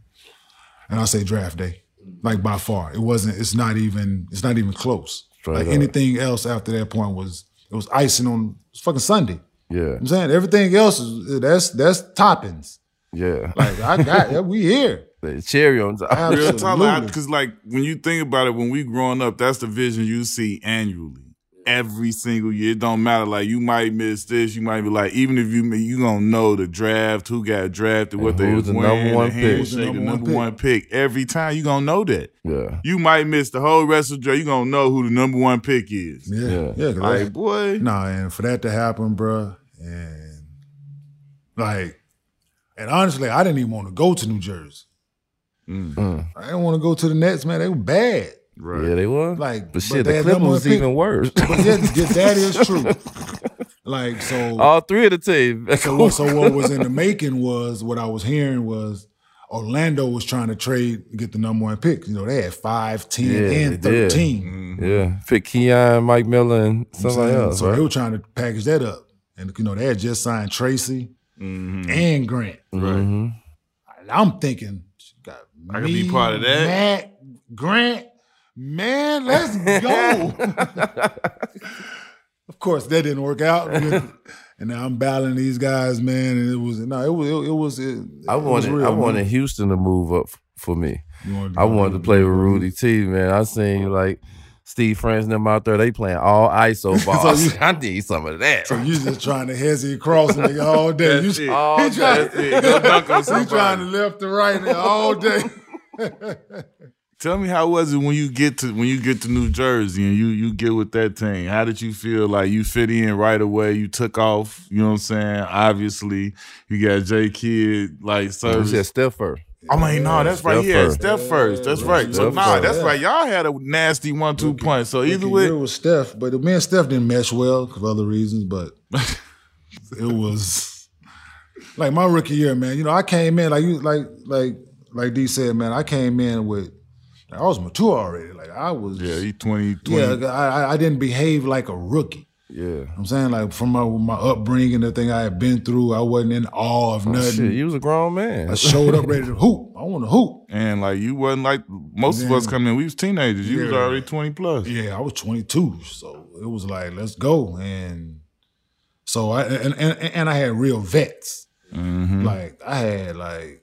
And I say draft day, like by far. It's not even close. Straight like up. Anything else after that point was icing on, it's fucking Sunday. Yeah. You know what I'm saying? Everything else is, that's toppings. Yeah. Like I got it, we here. Cherry on top. Absolutely. Because like when you think about it, when we growing up, that's the vision you see annually. Every single year, it don't matter. Like, you might miss this, you might be like, even if you gonna know the draft, who got drafted, what they was wearing, the number one pick. Every time you gonna know that. Yeah, you might miss the whole rest of the draft. You gonna know who the number one pick is. Yeah. Like, boy, nah. And for that to happen, bro, and honestly, I didn't even want to go to New Jersey. I didn't want to go to the Nets, man. They were bad. Right. Yeah, they were. Like, but shit, the Clippers was even worse. But yeah, that is true. Like, so all three of the team. So what was in the making was, what I was hearing was, Orlando was trying to trade and get the #1 pick. You know, they had 5, 10, and 13. Did. Yeah, pick Keon, Mike Miller, and somebody else. So right? They were trying to package that up. And, you know, they had just signed Tracy and Grant. Right. And I'm thinking, I could be part of that. Matt, Grant, man, let's go. Of course, that didn't work out. And now I'm battling these guys, man. And I wanted Houston to move up for me. I wanted to play with Rudy T, man. I seen like Steve Francis and them out there. They playing all ISO balls. So I need some of that. So you just trying to hezzy cross nigga all day. He trying to left to right all day. Tell me, how was it when you get to New Jersey and you get with that team? How did you feel like you fit in right away? You took off, you know what I'm saying? Obviously, you got J. Kidd, like, service. You said Steph first. I mean, no, that's right. Yeah, Steph first. That's right. So, nah, that's right. Y'all had a nasty 1-2 punch. So, either way. It was Steph, but me and Steph didn't mesh well for other reasons, but it was like my rookie year, man. You know, I came in, like D said, man, I came in with, I was mature already. Like, I was. Yeah, he 20. Yeah, I didn't behave like a rookie. Yeah. I'm saying, like, from my upbringing, the thing I had been through, I wasn't in awe of nothing. Shit, you was a grown man. I showed up ready to hoop. I want to hoop. And, like, you wasn't like most of us coming in. We was teenagers. You was already 20 plus. Yeah, I was 22. So it was like, let's go. And so I had real vets. Like, I had, like,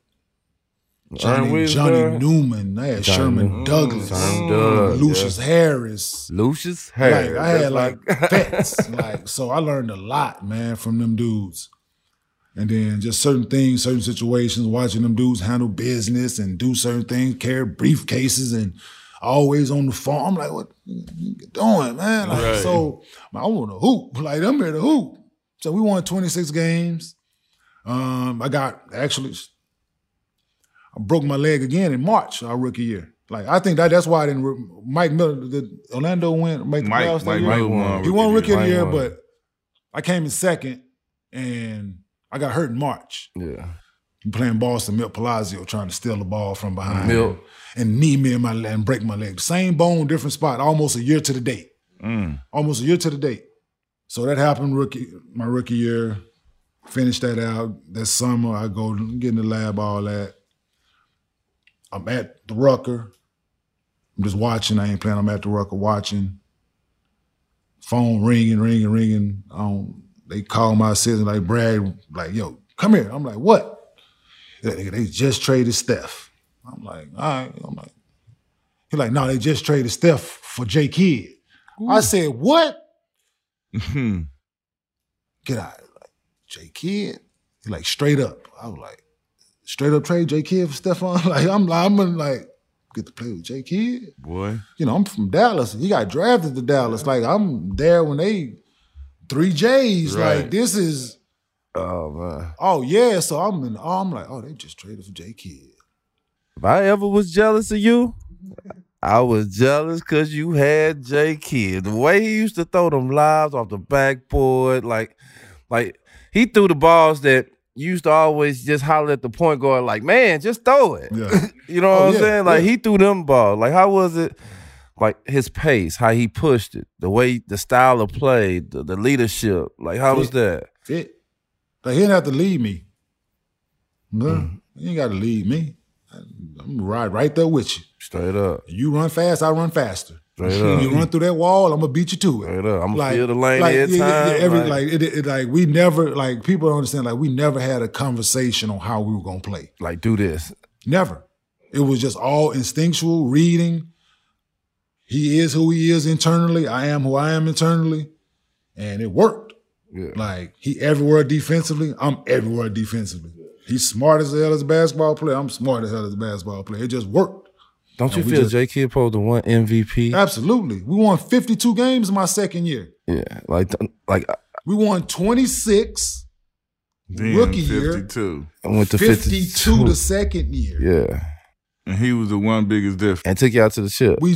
Johnny Newman. I had Sherman Douglas. Lucius Harris. Lucius Harris. Like, I had like vets. Like, so I learned a lot, man, from them dudes. And then just certain things, certain situations, watching them dudes handle business and do certain things, carry briefcases and always on the phone. I'm like, what you doing, man? Like, so I want to hoop. Like, I'm here to hoop. So we won 26 games. I broke my leg again in March, our rookie year. Like, I think that's why I didn't. Mike Miller, Orlando went. Mike won. He won rookie of the year, but I came in second, and I got hurt in March. Yeah, I'm playing Boston, Milt Palazzo trying to steal the ball from behind and knee me in my leg and break my leg. Same bone, different spot. Almost a year to the date. Almost a year to the date. So that happened my rookie year. Finished that out that summer. I go get in the lab, all that. I'm at the Rucker. I'm just watching. I ain't playing. I'm at the Rucker watching. Phone ringing. They call my assistant, like, Brad, like, yo, come here. I'm like, what? They just traded Steph. I'm like, all right. He's like, no, they just traded Steph for J. Kidd. I said, what? Get out. Like, J. Kidd? He's like, straight up. I was like, straight up trade J. Kidd for Stephon. Like, I'm gonna get to play with J. Kidd. Boy. You know, I'm from Dallas. He got drafted to Dallas. Like, I'm there when they 3 J's. Right. Like, this is so I'm in awe. I'm like, oh, they just traded for J. Kidd. If I ever was jealous of you, I was jealous because you had J. Kidd. The way he used to throw them lives off the backboard, like he threw the balls that you used to always just holler at the point guard, like, man, just throw it. Yeah. You know what I'm saying? Like, he threw them balls. Like, how was it? Like, his pace, how he pushed it, the way, the style of play, the leadership. Like, how was that? Fit. Like, he didn't have to lead me. No, he ain't got to lead me. I'm right there with you. Straight up. You run fast, I run faster. Straight up. You run through that wall, I'm gonna beat you to it. Straight up. I'm gonna feel the lane every time. People don't understand, like, we never had a conversation on how we were gonna play. Like, do this. Never. It was just all instinctual, reading. He is who he is internally. I am who I am internally. And it worked. Yeah. Like, he everywhere defensively, I'm everywhere defensively. He's smart as hell as a basketball player. I'm smart as hell as a basketball player. It just worked. Don't you feel J. Kidd pulled the one MVP? Absolutely. We won 52 games in my second year. Yeah. Like we won 26 rookie 52. Year. 52. I went to 52 the second year. Yeah. And he was the one biggest difference. And took you out to the chip. We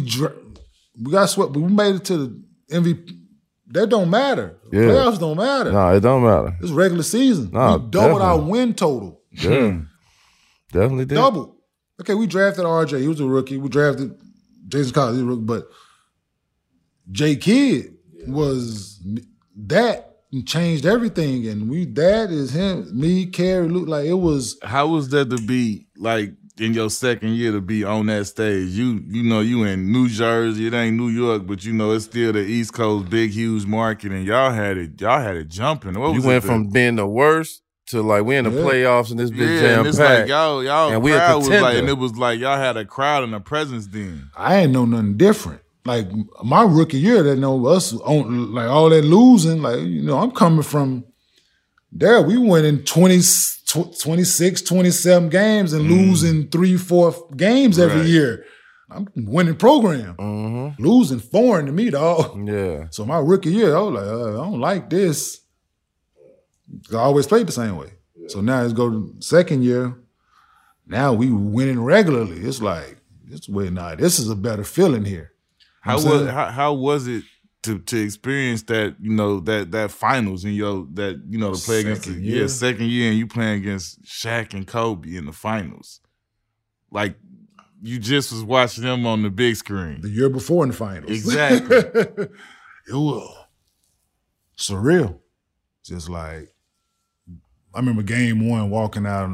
got swept. We made it to the MVP That don't matter. Yeah. Playoffs don't matter. No, it don't matter. It's regular season. No, we doubled our win total. Yeah. Definitely did. Double. Okay, we drafted RJ. He was a rookie. We drafted Jason Collins. He was a rookie. But J. Kidd was that and changed everything. And we that is him, me, Kerry, Luke. Like, it was. How was that to be, like, in your second year to be on that stage? You know, you in New Jersey, it ain't New York, but you know, it's still the East Coast, big, huge market, and y'all had it jumping. What was you went from being the worst to like we in the playoffs and this big jam packed. Like, y'all and crowd was like, and it was like y'all had a crowd and a presence then. I ain't know nothing different. Like my rookie year, they know us on like all that losing. Like, you know, I'm coming from there. We went in 26, 27 games and losing 3-4 games every year. I'm winning program. Mm-hmm. Losing foreign to me, dog. Yeah. So my rookie year, I was like, I don't like this. I always played the same way. Yeah. So now it's go to second year. Now we winning regularly. It's like, it's way not. This is a better feeling here. How was it to experience that, you know, that finals and to play against second year and you playing against Shaq and Kobe in the finals? Like, you just was watching them on the big screen. The year before in the finals. Exactly. It was surreal. Just like, I remember game one walking out,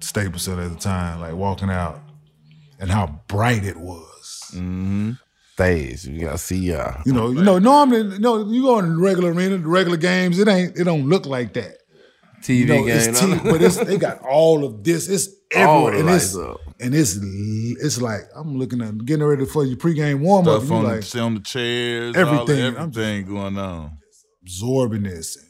Staples Center at the time, like walking out and how bright it was. Mm-hmm. Days, you gotta see y'all. You know, normally, you go in the regular arena, the regular games. It don't look like that. TV games, it's but they got all of this. It's everywhere, and it's like I'm looking at getting ready for your pregame warm up. Stuff on the chairs, everything going on. Absorbing this, and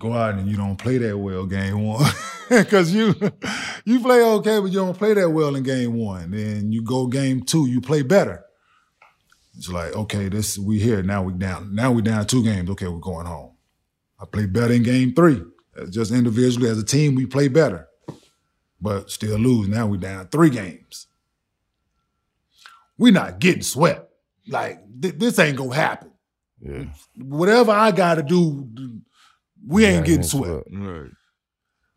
go out and you don't play that well game one because you play okay, but you don't play that well in game one. Then you go game two, you play better. It's like, okay, we here. Now we down. Now we down 2 games. Okay, we're going home. I play better in game 3. Just individually as a team, we play better, but still lose. Now we down 3 games. We not getting swept. Like this ain't gonna happen. Yeah. Whatever I gotta do, we ain't getting swept. Right.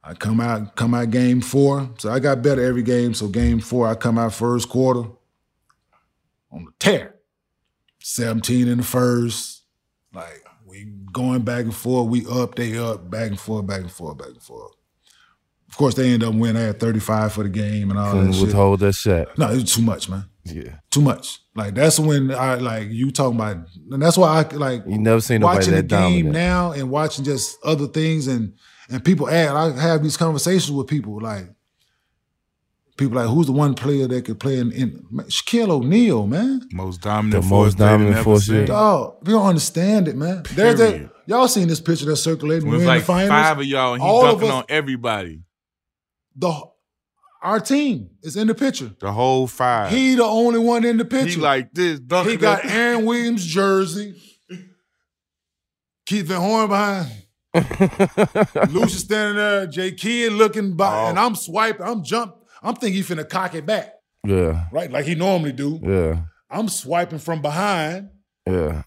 I come out game 4. So I got better every game. So game 4, I come out first quarter on the tear. 17 in the first, like we going back and forth, we up, they up, back and forth, back and forth, back and forth. Of course, they end up winning. I had 35 for the game and all that shit. Withhold that shot. No, it was too much, man. Yeah, too much. Like that's when I like you talking about, and that's why I like you never seen nobody watching that the game dominant. Now and watching just other things and people add. I have these conversations with people like, who's the one player that could play in Shaquille O'Neal, man? Most dominant force. Dog, we don't understand it, man. There's that, y'all seen this picture that's circulating. It was like the finals. 5 of y'all, and he's dunking on everybody. Our team is in the picture. The whole 5. He the only one in the picture. He like this, dunking. He got Aaron Williams' jersey. Keith Van Horn behind. Lucia standing there. J. Kidd looking by, and I'm swiping. I'm jumping. I'm thinking he finna cock it back. Yeah. Right? Like he normally do. Yeah. I'm swiping from behind. Yeah.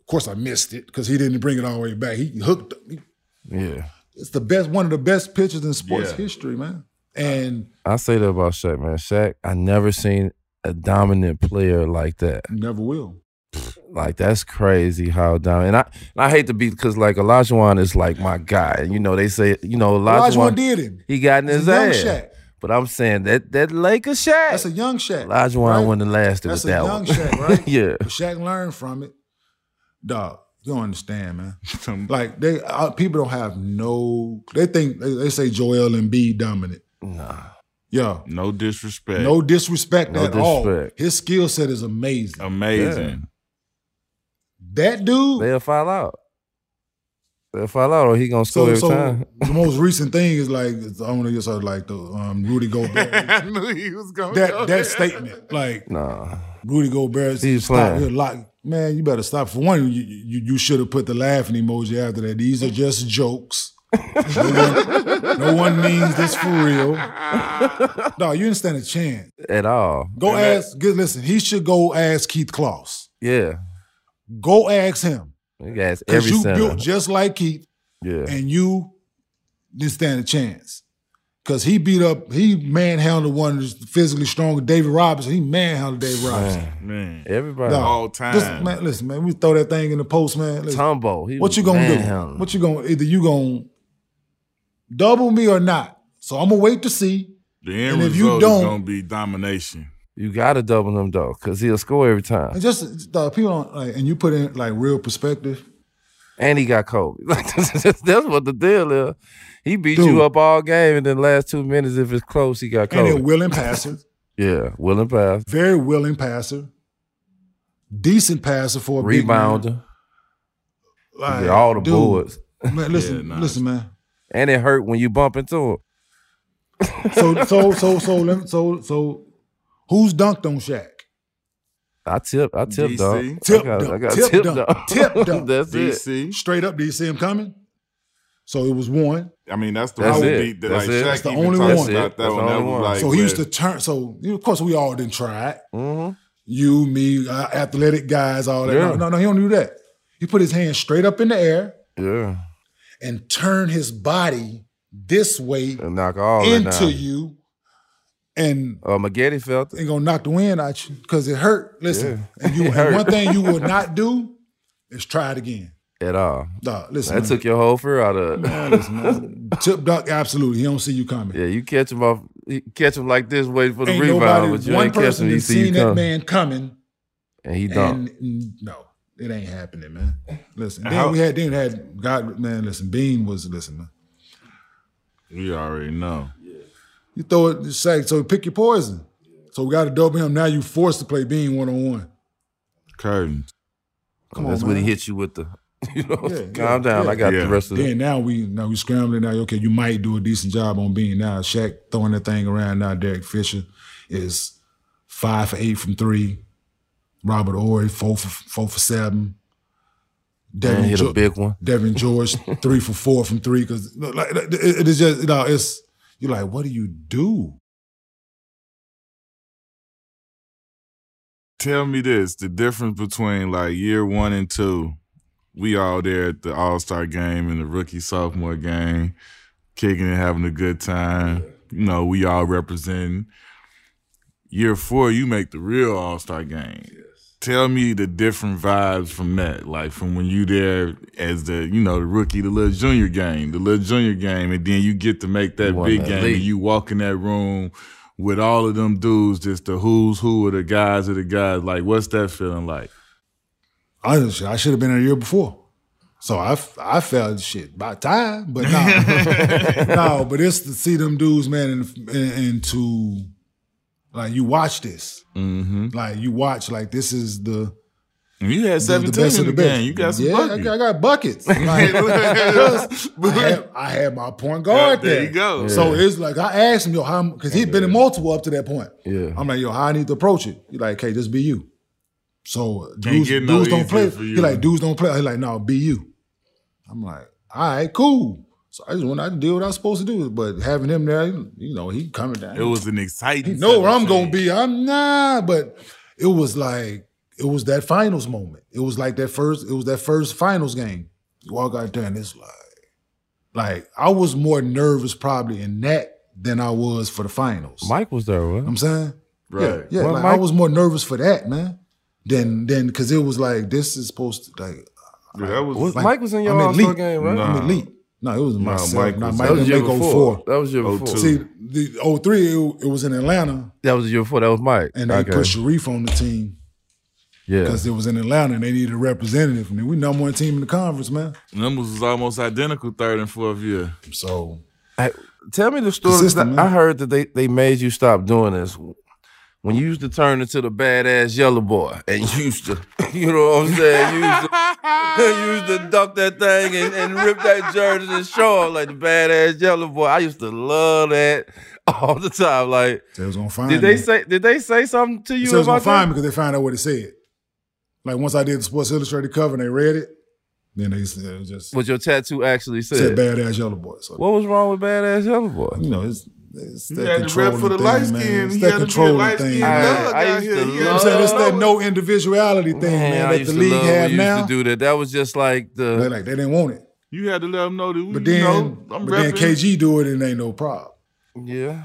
Of course I missed it because he didn't bring it all the way back. He hooked up. Yeah. It's the best, one of the best pitches in sports history, man. And I say that about Shaq, man. Shaq, I never seen a dominant player like that. Never will. Like, that's crazy how dominant. And I hate to be, because like Olajuwon is like my guy. And you know, they say, you know, Olajuwon did it. He got in his ass. Shaq. But I'm saying that Lakers Shaq. That's a young Shaq. Olajuwon wouldn't have lasted with that one. That's a young Shaq, right? Yeah. But Shaq learned from it. Dog, you don't understand, man. Like, people don't have no, they think, they say Joel Embiid dominant. Nah. Yeah. No disrespect. No disrespect at all. His skill set is amazing. Amazing. Yeah. That dude. They'll fall out or he gonna score every time. The most recent thing is like, I want to just heard like the Rudy Gobert. I knew he was going to go that statement. Like, nah. Rudy Gobert, he's playing. Man, you better stop. For one, you should have put the laughing emoji after that. These are just jokes. No one means this for real. No, you didn't stand a chance. At all. Go ask, listen, he should go ask Keith Kloss. Yeah. Go ask him. Because you built just like Keith, and you didn't stand a chance. Because he beat up, he manhandled one of the physically stronger, David Robinson. He manhandled David Robinson. Man. Everybody. No, all time. Listen, man, we throw that thing in the post, man. Listen, Tombo. What you going to do? What you going to, either you going to double me or not. So I'm going to wait to see. The end result is going to be domination. You got to double him, though, because he'll score every time. And just, dog, people don't, like, and you put in, like, real perspective. And he got Kobe. Like, that's what the deal is. He beat you up all game, and then the last 2 minutes, if it's close, he got Kobe. And a willing passer. Willing passer. Very willing passer. Decent passer for a rebounder. Big man. Like, yeah, all the boards. Man, listen, man. And it hurt when you bump into him. So who's dunked on Shaq? I tip, dog. Tip, dog. That's DC. It. Straight up, DC, I'm coming. So it was one. I mean, that's the only one. That's the only one. So he used to turn. So, of course, we all didn't try it. Mm-hmm. You, me, athletic guys, all that. Yeah. No, he don't do that. He put his hand straight up in the air. Yeah. And turn his body this way and knock all into you. And Maggette felt it. And gonna knock the wind out you because it hurt. Listen, and one thing you will not do is try it again. At all. Dog, listen. That took your whole fur out of it. Man, listen, man. Tip duck, absolutely. He don't see you coming. Yeah, you catch him off. Catch him like this, waiting for the rebound. But you ain't catch him. He seen that man coming, and he dunked. No, it ain't happening, man. Listen. Then we had God. Man, listen. Bean was man. We already know. You throw it, so pick your poison. So we got to double him. Now you forced to play Bean 1-on-1. Curtains. Come on, that's man. When he hits you with the, calm down. Yeah. I got the rest of it. Then now we scrambling. Now, okay, you might do a decent job on Bean. Now Shaq throwing that thing around. Now Derek Fisher is 5 for 8 from 3. Robert Ory 4 for 7. Devin hit a big one. Devin George 3 for 4 from 3 because like it is just it's. You're like, what do you do? Tell me this, the difference between like year 1 and 2, we all there at the All-Star game and the rookie-sophomore game, kicking and having a good time. You know, we all representing. Year 4, you make the real All-Star game. Yes. Tell me the different vibes from that, like from when you there as the, the rookie, the little junior game, and then you get to make that big game and you walk in that room with all of them dudes, just the who's who of the guys like what's that feeling like? I should have been there a year before. So I felt shit by time, but but it's to see them dudes, man, and to like you watch this, like this is the. You had 17 the best in the game. You got some buckets. I got buckets. I had my point guard there. There you go. Yeah. So it's like I asked him, how? Because he'd been in multiple up to that point. Yeah. I'm like, how I need to approach it. He's like, okay, just be you. So dudes don't play. He's like, dudes don't play. He's like, no, be you. I'm like, all right, cool. So I just went out to do what I was supposed to do. But having him there, he coming down. It was an exciting. He know where I'm going to be. But it was like, it was that finals moment. It was like that first finals game. You walk out there and it's like I was more nervous probably in that than I was for the finals. Mike was there, right? You know what I'm saying? Right. Yeah, well, I was more nervous for that, man, than because it was like this is supposed to like. Yeah, that was Mike was in your All-Star game, right? Nah. I'm elite. No, it was myself. Mike was your 04. That was your 04. See, the 03, it was in Atlanta. That was your 04. That was Mike. And they put Sharif on the team. Yeah, because it was in Atlanta and they needed a representative. And we number one team in the conference, man. Numbers was almost identical 3rd and 4th year. So, tell me the story. I heard that they made you stop doing this when you used to turn into the badass yellow boy and you used to, you used to duck that thing and rip that jersey and show up like the badass yellow boy. I used to love that. All the time, like they was gonna find. Did they say something to you about that? They was gonna find me because they found out what it said. Like once I did the Sports Illustrated cover and they read it, then they said just. What your tattoo actually said? Said badass yellow boy. So what was wrong with badass yellow boy? He had to rep for the light skin. He had to be a light skin thug out here. You know what I'm saying? It's that no individuality thing, man, that the league had now. Used to do that. That was just like the... Like, they didn't want it. You had to let them know that, but then, I'm repping. But then KG do it and ain't no problem. Yeah.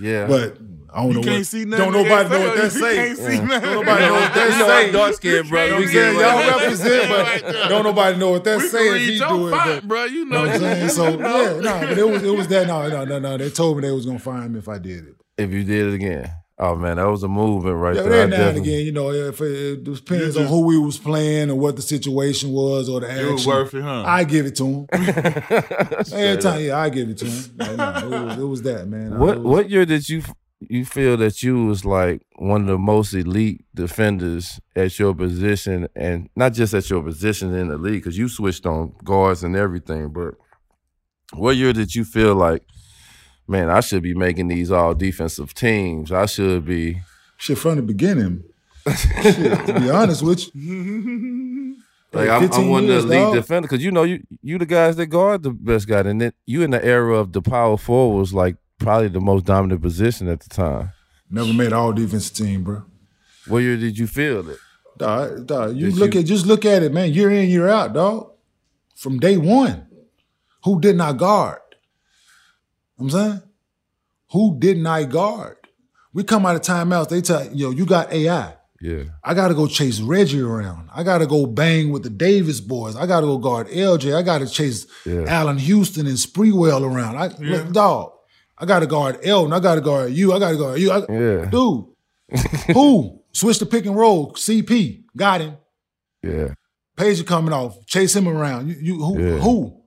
Yeah. But... I don't know. Can't see nothing. Don't nobody know what that say. Don't nobody know what that say. Dark skinned brother. We get y'all represent, but don't nobody know what that say if he do it, bro. You know what I'm saying? So yeah, but it was that. No. They told me they was gonna fire me if I did it. If you did it again, oh man, that was a movement right there. Now and again, you know, if it depends on who we was playing or what the situation was or the action. It was worth it, huh? I give it to him. Every time, yeah, I give it to him. It was that, man. What year did you? You feel that you was like one of the most elite defenders at your position, and not just at your position in the league, because you switched on guards and everything, but what year did you feel like, man, I should be making these all defensive teams? I should be. Shit, from the beginning. Shit, to be honest with you. Like, I'm one of the elite defenders, because you know, you the guys that guard the best guy, and then you in the era of the power forwards, like, probably the most dominant position at the time. Never made all defensive team, bro. What year did you feel it? Dog, just look at it, man. Year in, year out, dog. From day one, who didn't I guard? I'm saying, who didn't I guard? We come out of timeouts. They tell you got AI. Yeah. I gotta go chase Reggie around. I gotta go bang with the Davis boys. I gotta go guard LJ. I gotta chase Allen Houston and Sprewell around. Look, dog. I got to guard Elton. I got to guard you. I got to guard you. Dude, who? Switch the pick and roll. CP. Got him. Yeah. Page coming off. Chase him around. Who?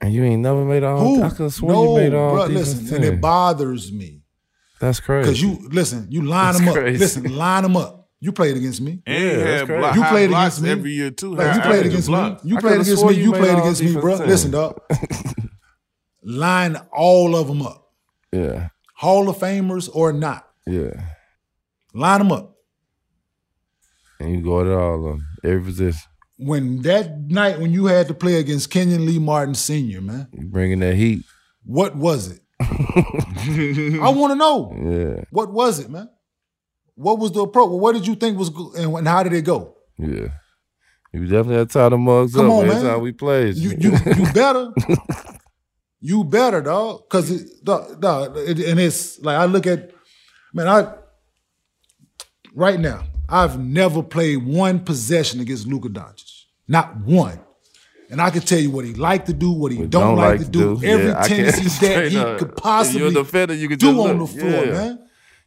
And you ain't never made all. Who? I could swear you made all. No, bro, listen. Things. And it bothers me. That's crazy. Because line them up. You played against me. You played against me. Every year, too. You played against me. You played against me. You played against me, bro. Listen, dog. Line all of them up. Yeah. Hall of Famers or not. Yeah. Line them up. And you guarded all of them. Every position. When that night when you had to play against Kenyon Martin Sr., man. You bringing that heat. What was it? I want to know. Yeah. What was it, man? What was the approach? What did you think was good and how did it go? Yeah. You definitely had to tie the mugs up every time we played. You better. You better, dog, because it's like I look at, man, right now, I've never played one possession against Luka Doncic, not one. And I can tell you what he like to do, what he don't like to do, every tendency that he could possibly do on the floor, man.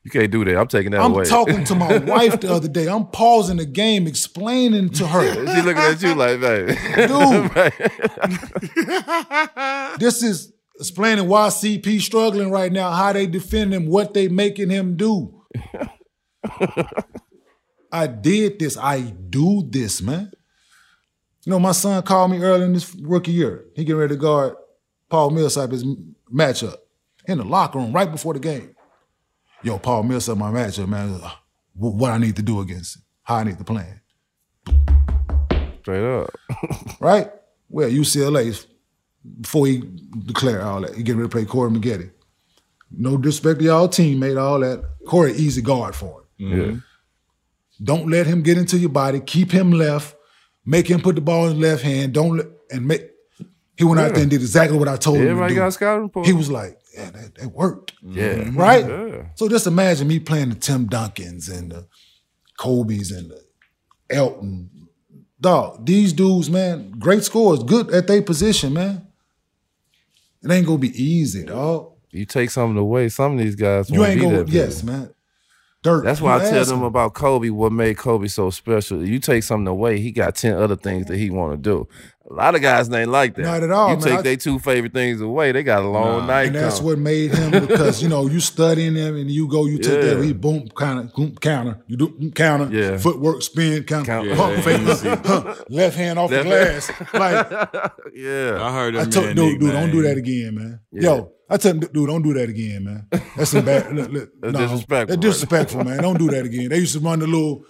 You can't do that. I'm taking that away. I'm talking to my wife the other day. I'm pausing the game, explaining to her. She looking at you like, baby. Dude. This is explaining why CP struggling right now, how they defend him, what they making him do. I did this. I do this, man. You know, my son called me early in this rookie year. He getting ready to guard Paul Millsap, his matchup, in the locker room right before the game. Yo, Paul Millsap, my matchup, man. What I need to do against it. How I need to plan. Straight up. Right? Well, UCLA, before he declared all that, he getting ready to play Corey Maggette. No disrespect to y'all teammate, all that. Corey, easy guard for him. Mm-hmm. Yeah. Don't let him get into your body. Keep him left. Make him put the ball in his left hand. He went out there and did exactly what I told him to do. Everybody got a scouting report. He was like, yeah, that worked. Yeah. Right? Yeah. So just imagine me playing the Tim Duncans and the Kobe's and the Elton. Dog, these dudes, man, great scorers, good at their position, man. It ain't going to be easy, dog. You take something away, some of these guys won't be that big. Yes, man. Dirt. That's why I tell them about Kobe, what made Kobe so special. You take something away, he got 10 other things that he want to do. A lot of guys ain't like that. Not at all. You take their two favorite things away, they got a long night. And that's what made him, because you studying him and you take that, he boom, counter, you do counter, footwork, spin, counter, left hand off the glass. Like, I heard that. Dude, don't do that again, man. Yeah. Yo, I tell him, dude, don't do that again, man. That's disrespectful. That's disrespectful, man. Don't do that again. They used to run the little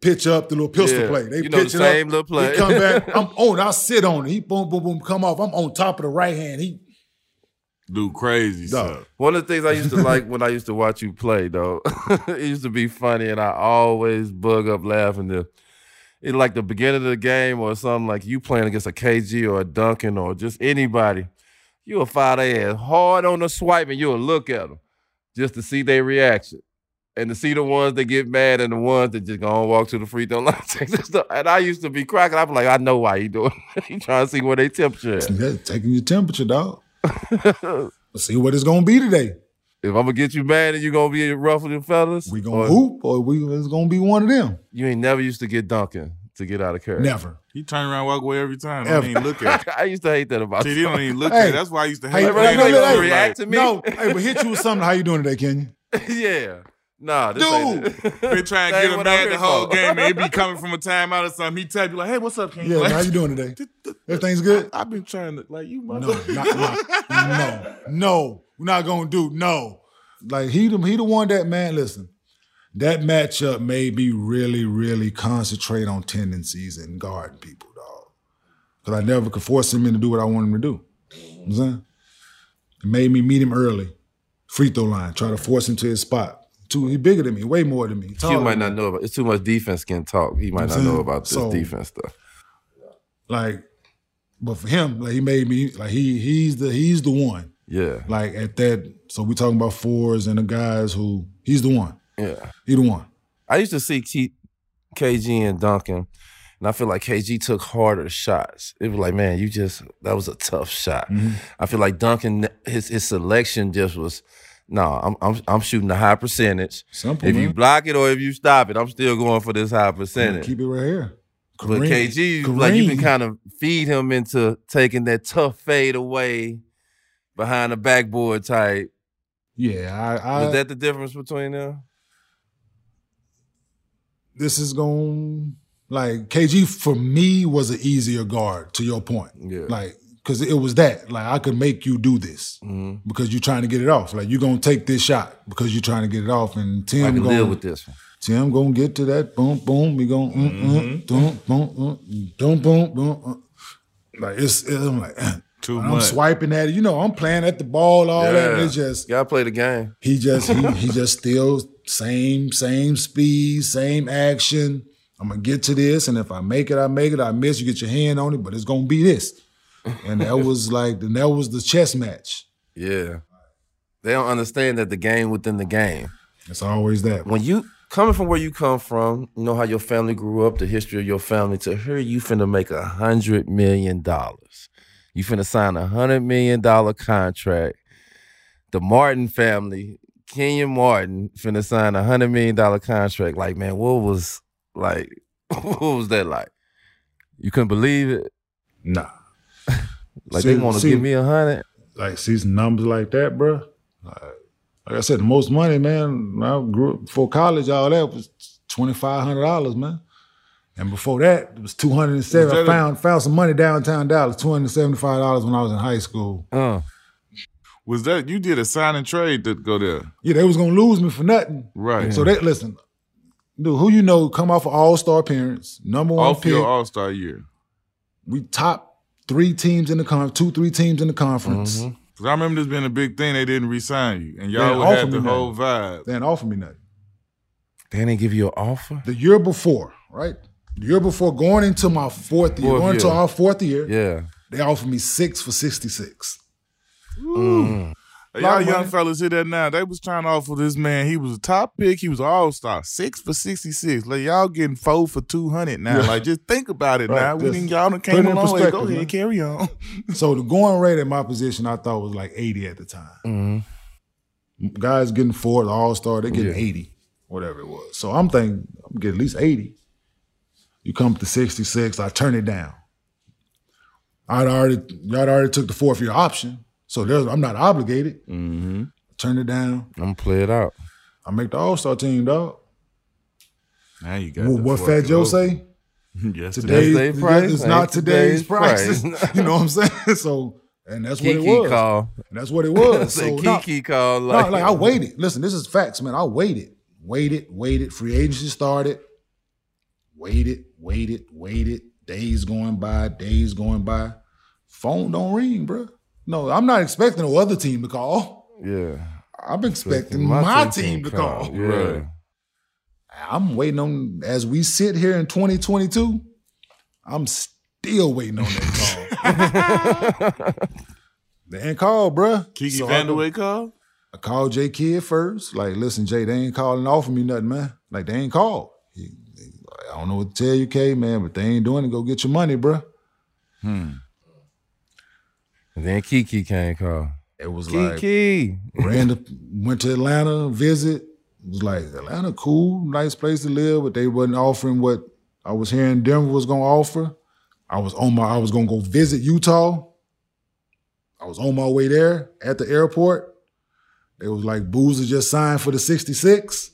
pitch up, the little pistol play. They pitch the same little play. He come back. I'm on. I sit on it. He boom, boom, boom. Come off. I'm on top of the right hand. He do crazy stuff. One of the things I used to like when I used to watch you play, though, it used to be funny, and I always bug up laughing to it, like the beginning of the game or something, like you playing against a KG or a Duncan or just anybody, you'll fire their ass hard on the swipe, and you'll look at them just to see their reaction. And to see the ones that get mad and the ones that just gonna walk to the free throw line. And I used to be cracking. I'm like, I know why he doing it. He trying to see where their temperature is. Yeah, taking your temperature, dog. Let's see what it's gonna be today. If I'm gonna get you mad and you gonna be rough with your fellas, we gonna hoop or it's gonna be one of them. You ain't never used to get Duncan to get out of Curry. Never. He turned around, walk away every time. Ever. I don't even look at it. I used to hate that about you. He don't even look at it. That's why I used to hate it. Hey, react to me. No, hey, but hit you with something. How you doing today, Kenyon? Yeah. Nah, this dude, been trying to get him mad the whole game, and it be coming from a timeout or something. He tell you like, "Hey, what's up, King? Yeah, like, how you doing today? Everything's good." I've been trying to like you, motherfucker. No, we're not gonna do no. Like he the one that man. Listen, that matchup made me really, really concentrate on tendencies and guarding people, dog. Because I never could force him in to do what I wanted him to do. You know what I'm saying? It made me meet him early, free throw line, try to force him to his spot. He's bigger than me, way more than me. He might not know about it's too much defense can talk. He might not know about this defense stuff. Like, but for him, like he made me like he's the one. Yeah. Like at that, so we talking about fours and the guys who he's the one. Yeah. He's the one. I used to see KG and Duncan, and I feel like KG took harder shots. It was like, man, that was a tough shot. Mm-hmm. I feel like Duncan, his selection just was. No, I'm shooting a high percentage. Simple, if you block it or if you stop it, I'm still going for this high percentage. Keep it right here. Kareem, but KG, like you can kind of feed him into taking that tough fade away behind the backboard type. Yeah, was that the difference between them? This is going like KG for me was an easier guard. To your point, yeah, like. Because it was that. Like, I could make you do this because you're trying to get it off. Like, you're going to take this shot because you're trying to get it off. And Tim going to deal with this one. Tim going to get to that. Boom, boom. We going, boom, boom, boom, boom, boom. Like, I'm like, too much. I'm swiping at it. You know, I'm playing at the ball, all that. It's just. You got to play the game. He just still same speed, same action. I'm going to get to this. And if I make it, I make it. I miss, you get your hand on it, but it's going to be this. And that was the chess match. Yeah. They don't understand that the game within the game. It's always that. When you, coming from where you come from, you know how your family grew up, the history of your family, to hear you finna make $100 million. You finna sign a $100 million contract. The Martin family, Kenyon Martin, finna sign a $100 million contract. Like, man, what was that like? You couldn't believe it? Nah. Like, see, they want to give me 100. Like, see some numbers like that, bro. Like I said, the most money, man, when I grew up before college, all that was $2,500, man. And before that, it was $270. I found some money downtown Dallas, $275 when I was in high school. Was that, you did a sign and trade to go there? Yeah, they was going to lose me for nothing. Right. So that, listen, dude, who you know come off of all-star appearance, number one pick. Off your all-star year. We top. Three teams in the conference. Because I remember this being a big thing. They didn't re-sign you. And y'all had the whole vibe. They didn't offer me nothing. They didn't give you an offer? The year before, right? The year before, going into my our fourth year, yeah, they offered me $6 for $66. Ooh. Y'all young fellas hear that now. They was trying to offer this man. He was a top pick. He was an all-star. $6 for $66. Like, y'all getting $4 for $200 now. Yeah. Like, just think about it now. We didn't, y'all done came a long way. Go ahead, carry on. So the going rate at my position, I thought was like 80 at the time. Mm-hmm. Guys getting four, the all-star, they're getting 80, whatever it was. So I'm thinking, I'm getting at least 80. You come to 66, I turn it down. Y'all already took the fourth year option. So I'm not obligated. Mm-hmm. Turn it down. I'm going to play it out. I make the All-Star team, dog. Now you got what Fat Joe say? Today's price is not today's price. You know what I'm saying? So, and that's Kiki what it was. Call. And that's what it was. So Kiki call. I waited. Listen, this is facts, man. I waited. Free agency started. Waited. Days going by. Phone don't ring, bro. No, I'm not expecting no other team to call. Yeah. I'm expecting my team to call. Yeah. Right. I'm waiting on, as we sit here in 2022, I'm still waiting on that call. They ain't called, bruh. Kiki Vandeweghe called? I called J. Kidd first. Like, listen, J, they ain't calling off of me nothing, man. Like, they ain't called. I don't know what to tell you, K, man, but they ain't doing it. Go get your money, bruh. And then Kiki can't call. It was Kiki. Like, random, went to Atlanta, visit. It was like, Atlanta, cool, nice place to live, but they wasn't offering what I was hearing Denver was going to offer. I was going to go visit Utah. I was on my way there at the airport. They was like, Boozer just signed for the 66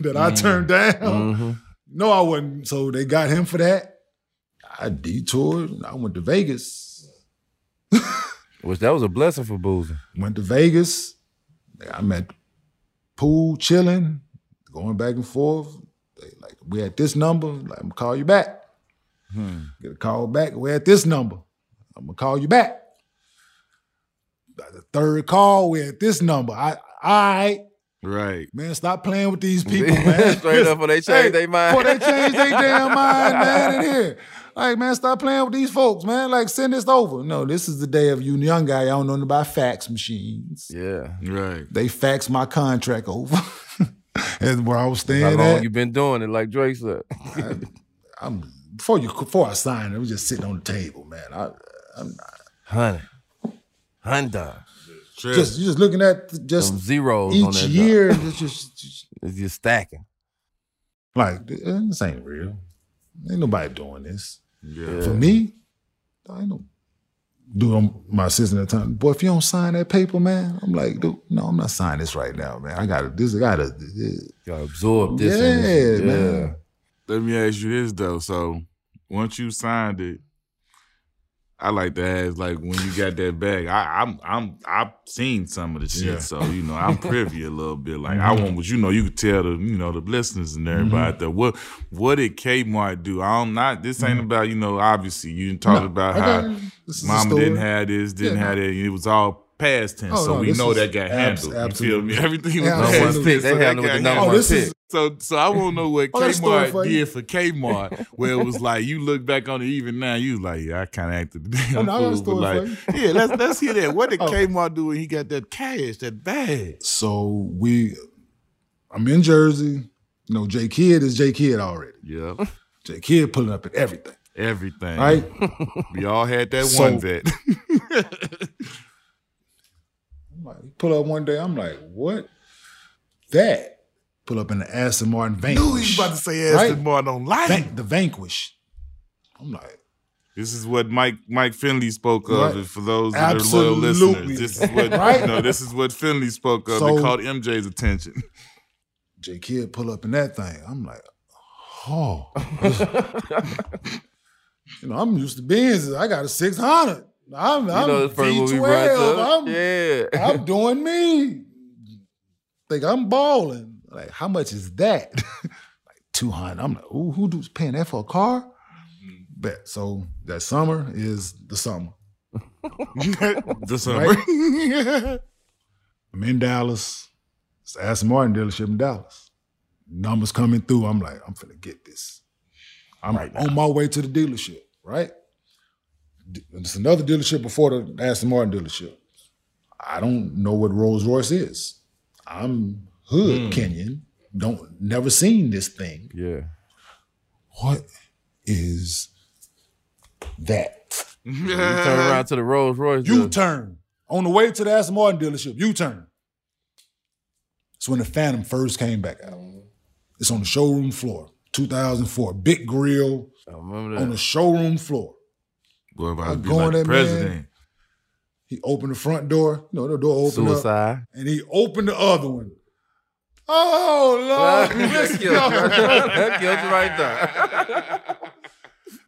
that I turned down. No, I wasn't. So they got him for that. I detoured. I went to Vegas. Which that was a blessing for Boozer. Went to Vegas. I'm at the pool chilling, going back and forth. They like, we at this number. Like, I'm going to call you back. Get a call back. We at this number. I'm going to call you back. The third call, we at this number. All right. Right. Man, stop playing with these people, man. Straight up, before they change their mind. Before they change their damn mind, man, in here. Like, man, stop playing with these folks, man. Like, send this over. No, this is the day of you young guy. I don't know about fax machines. Yeah. Right. They faxed my contract over. That's where I was staying at. How long you been doing it, like Drake said? Before I signed, it was just sitting on the table, man. I'm not. Honey. Just, you're just looking at just them zeros each on that year. It's just stacking. Like, this ain't real. Ain't nobody doing this. Yeah. For me, I ain't no dude on my assistant at the time. Boy, if you don't sign that paper, man, I'm like, dude, no, I'm not signing this right now, man. I gotta absorb this. Yeah, man. Let me ask you this though. So once you signed it, I like to ask, like, when you got that bag, I've seen some of the shit, so you know I'm privy a little bit. Like I want what you know. You could tell the the listeners and everybody that what did Kmart do? This ain't about obviously you talked about how mama didn't have this, didn't have that. It was all past tense, we know that got handled. Absolutely. You feel me? Everything was past tense. They handled with the number one pick. So I want to know what Kmart did for Kmart, where it was like you look back on it even now, you like, I kind of acted the damn fool, let's hear that. What did Kmart do when he got that cash, that bag? So I'm in Jersey. J. Kidd is J. Kidd already. Yeah, J. Kidd pulling up at everything. Everything. Right? We all had that one vet. Pull up one day, I'm like, what? That. Pull up in the Aston Martin Vanquish. Knew he was about to say Aston Martin on life. The Vanquish. I'm like. This is what Mike Finley spoke of. And for those that are loyal listeners, this is what this is what Finley spoke of. It caught MJ's attention. J. Kidd pull up in that thing. I'm like, oh. I'm used to Benz. I got a 600. I'm V12. I'm doing me. Think I'm balling. Like, how much is that? Like 200. I'm like, ooh, who's paying that for a car? Bet. So that summer is the summer. The summer. Right? I'm in Dallas. It's the Aston Martin dealership in Dallas. Numbers coming through. I'm like, I'm finna get this. I'm on my way to the dealership, right? It's another dealership before the Aston Martin dealership. I don't know what Rolls Royce is. I'm hood Kenyon. Never seen this thing. Yeah. What is that? You turn around to the Rolls Royce. U-turn. On the way to the Aston Martin dealership, U-turn. It's when the Phantom first came back out. It's on the showroom floor, 2004. Big grill. I remember that. On the showroom floor. Boy, about to be like the president. Man, he opened the front door. The door opened up. And he opened the other one. Oh, Lord. That killed you right there.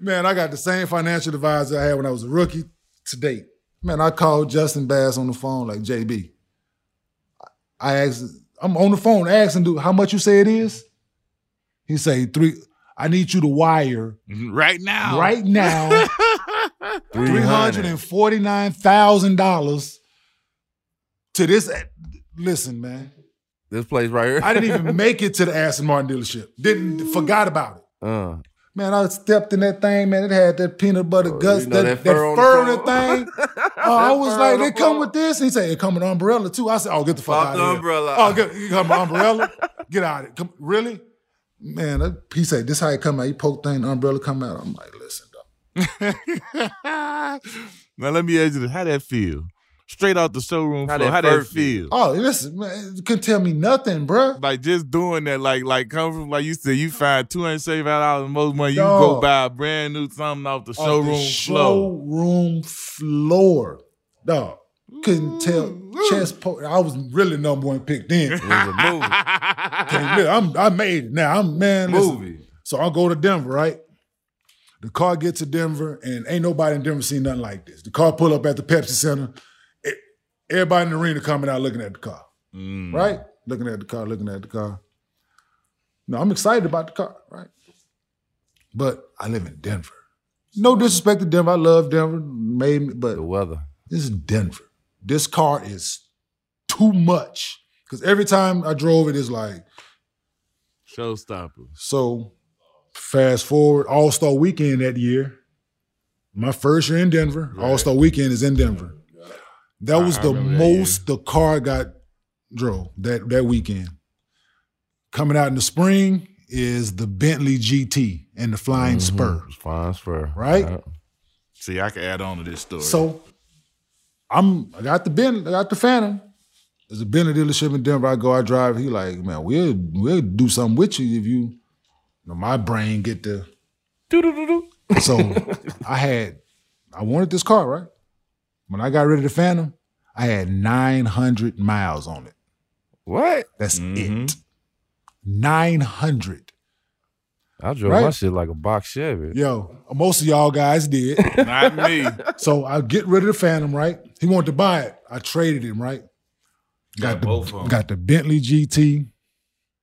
Man, I got the same financial advisor I had when I was a rookie to date. Man, I called Justin Bass on the phone like, JB. I'm on the phone asking, dude, how much you say it is? He say, I need you to wire right now $349,000 to this. Listen, man, this place right here. I didn't even make it to the Aston Martin dealership. Forgot about it. Man, I stepped in that thing, man. It had that peanut butter guts, that fur on the thing. I was like, they come with this? And he said, it come with an umbrella, too. I said, oh, get the fuck out of umbrella. Here. Oh, you come with an umbrella? Get out of it. Come, really? Man, he said, this how it come out. He poked thing, the umbrella come out. I'm like, listen, dog. Now, let me ask you this. How that feel? Straight out the showroom floor. How that feel? Oh, listen, man, you couldn't tell me nothing, bro. Like just doing that, like come from, like you said, you find $275 most money, you can go buy a brand new something off the showroom floor. Showroom floor, dog. Couldn't tell I was really number one pick then. It was a movie. I made it. Now I'm movie. Listen, so I go to Denver, right? The car gets to Denver, and ain't nobody in Denver seen nothing like this. The car pull up at the Pepsi Center. Everybody in the arena coming out looking at the car, right? Looking at the car. Now, I'm excited about the car, right? But I live in Denver. No disrespect to Denver. I love Denver, but the weather. This is Denver. This car is too much. Because every time I drove it, it's like... showstopper. So, fast forward, All-Star Weekend that year. My first year in Denver. Right. All-Star Weekend is in Denver. That was the most the car drove that weekend. Coming out in the spring is the Bentley GT and the Flying Spur. Flying Spur. Right? Yeah. See, I can add on to this story. So I got the Bentley, I got the Phantom. There's a Bentley dealership in Denver. I go, I drive. He like, man, we'll do something with you if you know, my brain get the do. So I wanted this car, right? When I got rid of the Phantom, I had 900 miles on it. What? That's it. 900. I drove my shit like a box Chevy. Yo, most of y'all guys did. Not me. So I get rid of the Phantom, right? He wanted to buy it. I traded him, right? Got both of them. Got the Bentley GT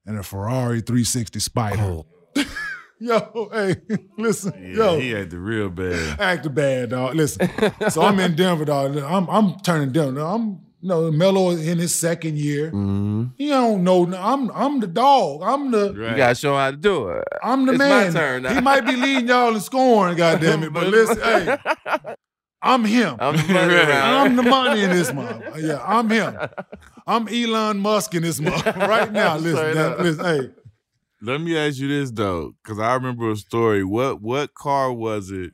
and a Ferrari 360 Spider. Oh. Yo, hey, listen. Yeah, he acted real bad. Acted bad, dog. Listen. So I'm in Denver, dog. I'm turning Denver. Melo in his second year. Mm-hmm. You don't know. I'm the dog. You gotta show how to do it. I'm the man. It's my turn now. He might be leading y'all in scoring, goddamn it. But listen, hey, I'm him. I'm the money in this month. Yeah, I'm him. I'm Elon Musk in this month right now. Listen, hey. Let me ask you this, though, because I remember a story. What car was it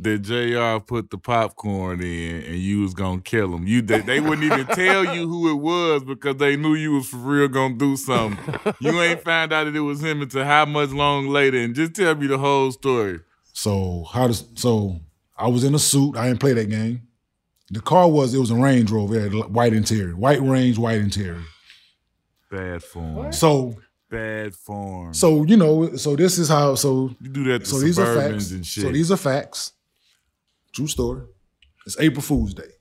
that JR put the popcorn in and you was going to kill him? They wouldn't even tell you who it was because they knew you was for real going to do something. You ain't find out that it was him until how much long later. And just tell me the whole story. So I was in a suit. I didn't play that game. The car was a Range Rover. It had white interior. White Range, white interior. Bad form. What? Bad form. So, you know, this is how, you do that to these are facts. And shit. So these are facts. True story. It's April Fool's Day,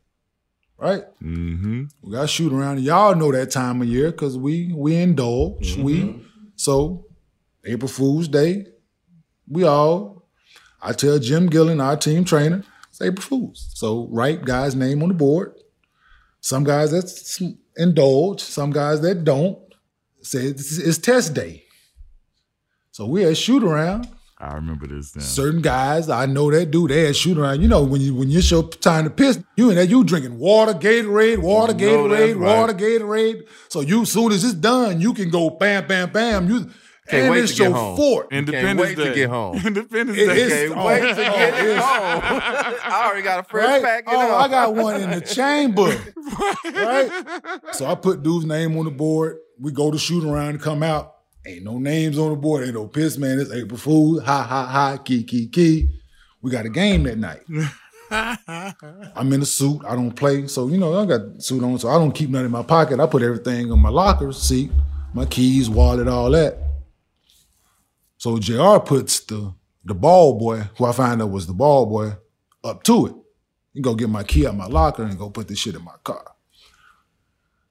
right? Mm-hmm. We got a shoot around. And y'all know that time of year because we indulge. Mm-hmm. So April Fool's Day, I tell Jim Gillen, our team trainer, it's April Fool's. So write guy's name on the board. Some guys that indulge, some guys that don't. Said it's test day. So we had shoot around. I remember this then. Certain guys, I know that dude, they had shoot around. You know, when it's your time to piss, you in there, you drinking water, Gatorade. So you soon as it's done, you can go bam, bam, bam. You can't wait to get home. Independence Day. Can't wait to get home. I already got a fresh pack. I got one in the chamber. Right? So I put dude's name on the board. We go to shoot around and come out. Ain't no names on the board. Ain't no piss, man. It's April Fool. Ha, ha, ha. Key. We got a game that night. I'm in a suit. I don't play. So, you know, I got the suit on. So I don't keep nothing in my pocket. I put everything on my locker seat, my keys, wallet, all that. So JR puts the ball boy, who I find out was the ball boy, up to it. He go get my key out of my locker and go put this shit in my car.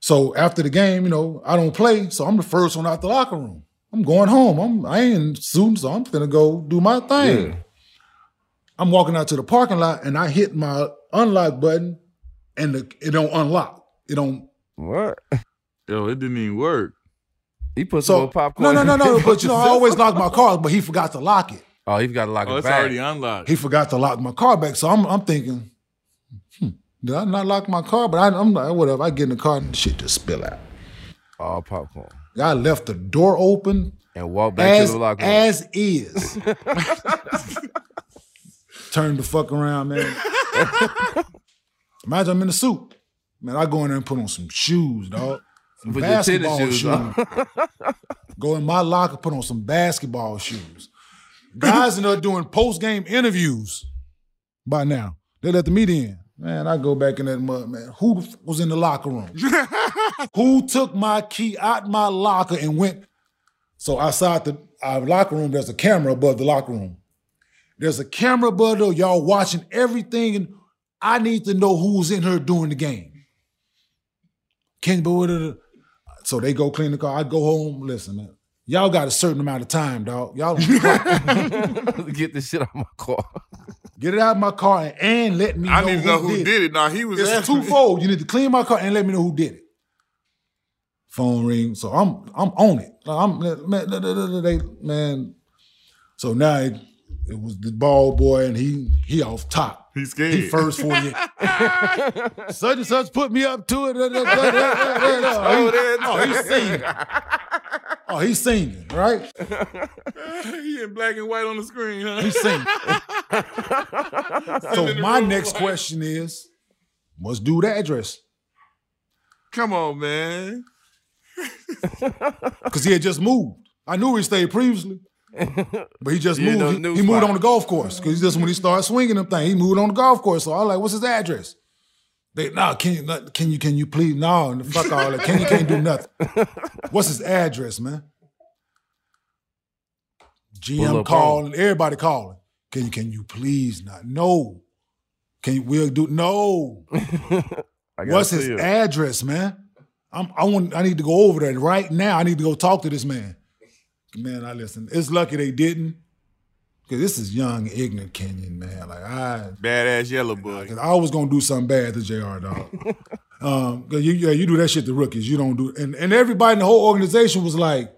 So after the game, you know, I don't play, so I'm the first one out the locker room. I'm going home. I ain't soon, so I'm finna go do my thing. Yeah. I'm walking out to the parking lot and I hit my unlock button and it don't unlock. It don't work. Yo, it didn't even work. He put some popcorn. No. But you know, I always lock my car, but he forgot to lock it. Oh, he forgot to lock it back. Oh, it's already unlocked. He forgot to lock my car back. So I'm thinking, did I not lock my car? But I'm like, whatever. I get in the car and shit just spill out. All popcorn. I left the door open and walked back to the locker room. As is. Turned the fuck around, man. Imagine I'm in a suit. Man, I go in there and put on some shoes, dog. Some basketball shoes. Go in my locker, put on some basketball shoes. Guys in there doing post-game interviews by now. They let the media in. Man, I go back in that mud, man. Who was in the locker room? Who took my key out my locker and went? So outside our locker room, there's a camera above the locker room. There's a camera above there, y'all watching everything. And I need to know who's in here during the game. So they go clean the car. I go home. Listen, man. Y'all got a certain amount of time, dog. Y'all get this shit out of my car. Get it out of my car and let me know who did it. I need to know who did it. Nah, he was asking. It's twofold. You need to clean my car and let me know who did it. Phone ring. So I'm on it. So now it was the ball boy and he off top. He's scared. He first for you. Such and such put me up to it. He's singing. Oh, he's singing, right? He in black and white on the screen, huh? He's singing. So my next question is, what's dude address? Come on, man. Because he had just moved. I knew he stayed previously. But he just moved. He moved on the golf course. Because just when he started swinging them thing, he moved on the golf course. So I was like, what's his address? They, can you please? No, and fuck all that. Kenyon can't do nothing. What's his address, man? GM calling, everybody calling. Can you please not? No. No. What's his address, man? I need to go over there right now. I need to go talk to this man. Man, I listen. It's lucky they didn't. Cause this is young, ignorant Kenyon, man. Like badass yellow boy. Cause I was gonna do something bad to JR, dog. Cause you do that shit to rookies. You don't do, and everybody in the whole organization was like,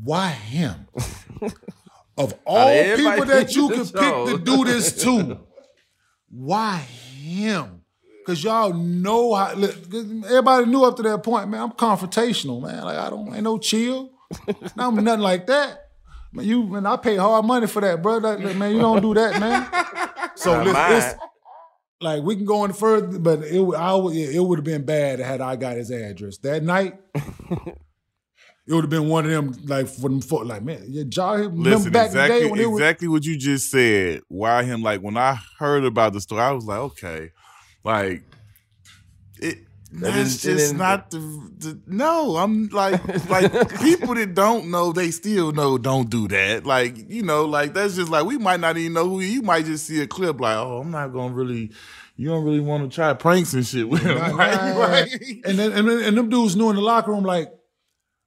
"Why him?" Of all people that you could pick to do this to, why him? Cause y'all know how. Everybody knew up to that point, man. I'm confrontational, man. Like ain't no chill. I'm nothing like that. Man, I pay hard money for that, bro. Man, you don't do that, man. So listen, like we can go in further, but it would have been bad had I got his address that night. It would have been one of them, like for them, like man, your job. Listen, back exactly, the day when exactly what you just said. Why him? Like when I heard about the story, I was like, okay, like it. That's just not no, I'm like people that don't know, they still know don't do that. Like, you know, like that's just like, we might not even know who you might just see a clip like, oh, I'm not going to really, you don't really want to try pranks and shit with him. And them dudes knew in the locker room, like,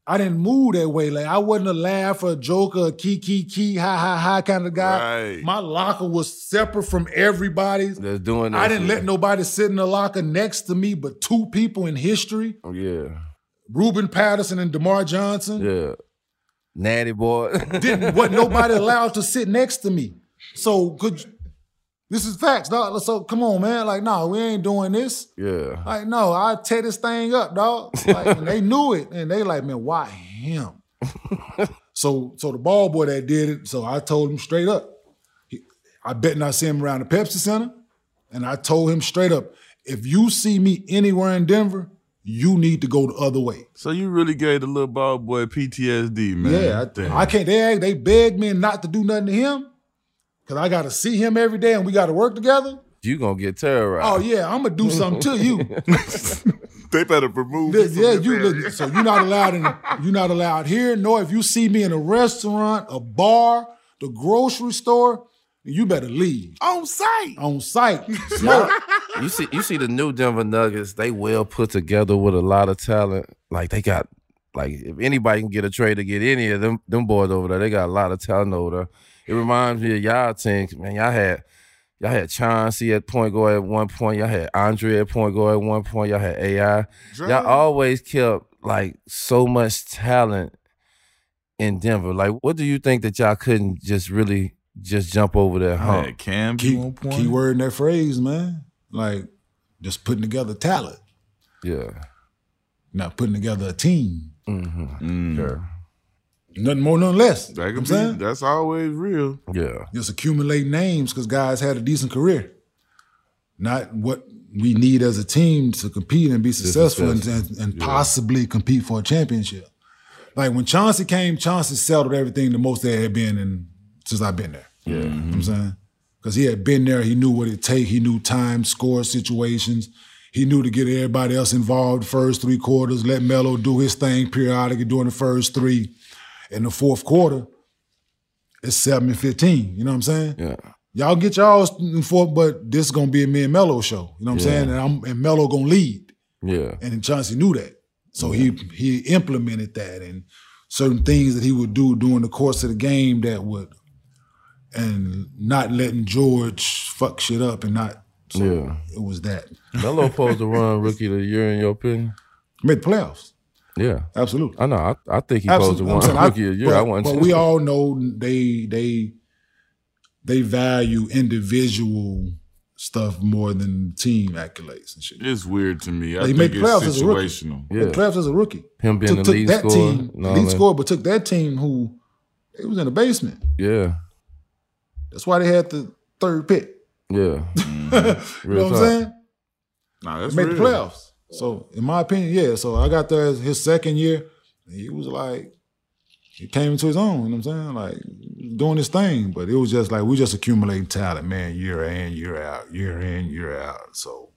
I didn't move that way. Like, I wasn't a laugh or a joke or a key, ha, kind of guy. Right. My locker was separate from everybody's. That's doing that. I didn't let nobody sit in the locker next to me but two people in history. Oh, yeah. Ruben Patterson and DeMar Johnson. Yeah. Natty boy. Wasn't nobody allowed to sit next to me. So, this is facts, dog. So, come on, man. Like, no, we ain't doing this. Yeah. Like, no, I tear this thing up, dog. Like, and they knew it. And they like, man, why him? So the ball boy that did it, so I told him straight up. I bet not see him around the Pepsi Center. And I told him straight up, if you see me anywhere in Denver, you need to go the other way. So you really gave the little ball boy PTSD, man. Yeah, I can't. They begged me not to do nothing to him. Cause I gotta see him every day and we gotta work together. You gonna get terrorized. Oh yeah, I'm gonna do something to you. They better remove this. Yeah, so you're not allowed here. Nor if you see me in a restaurant, a bar, the grocery store, you better leave. On sight. Smoke. You see the new Denver Nuggets, they well put together with a lot of talent. Like they got Like, if anybody can get a trade to get any of them boys over there, they got a lot of talent over there. It reminds me of y'all team. Man, y'all had Chauncey at point guard at one point. Y'all had Andre at point guard at one point. Y'all had AI. Y'all always kept, like, so much talent in Denver. Like, what do you think that y'all couldn't just really just jump over that hump? It can be one point. Key word in that phrase, man. Like, just putting together talent. Yeah. Not putting together a team. Mm-hmm. Sure. Nothing more, nothing less. That could be, that's always real. Yeah. Just accumulate names because guys had a decent career. Not what we need as a team to compete and be successful and possibly compete for a championship. Like when Chauncey came, Chauncey settled everything the most there had been in since I've been there. Yeah. You know what I'm saying? Because he had been there, he knew what it take, he knew time, score situations. He knew to get everybody else involved first three quarters, let Melo do his thing periodically during the first three. In the fourth quarter, it's 7-15, you know what I'm saying? Yeah. Y'all get y'all in fourth, but this is going to be a me and Melo show, you know what I'm saying? And Melo going to lead. Yeah. And Chauncey knew that. So he implemented that and certain things that he would do during the course of the game that would, and not letting George fuck shit up and not. So it was that. Melo supposed to run Rookie of the Year in your opinion? Made the playoffs. Yeah. Absolutely. I know. I think he supposed to run Rookie of the Year. But we all know they value individual stuff more than team accolades and shit. It's weird to me. Like I think it's situational. Made playoffs as a rookie. Him being the lead scorer. Lead scorer, but took that team who it was in the basement. Yeah. That's why they had the third pick. Yeah. Mm-hmm. You know what I'm saying? Nah, that's real. Made the playoffs. So, in my opinion, yeah. So, I got there his second year. And he was like, he came into his own. You know what I'm saying? Like, doing his thing. But it was just like, we just accumulating talent, man, year in, year out, year in, year out. So,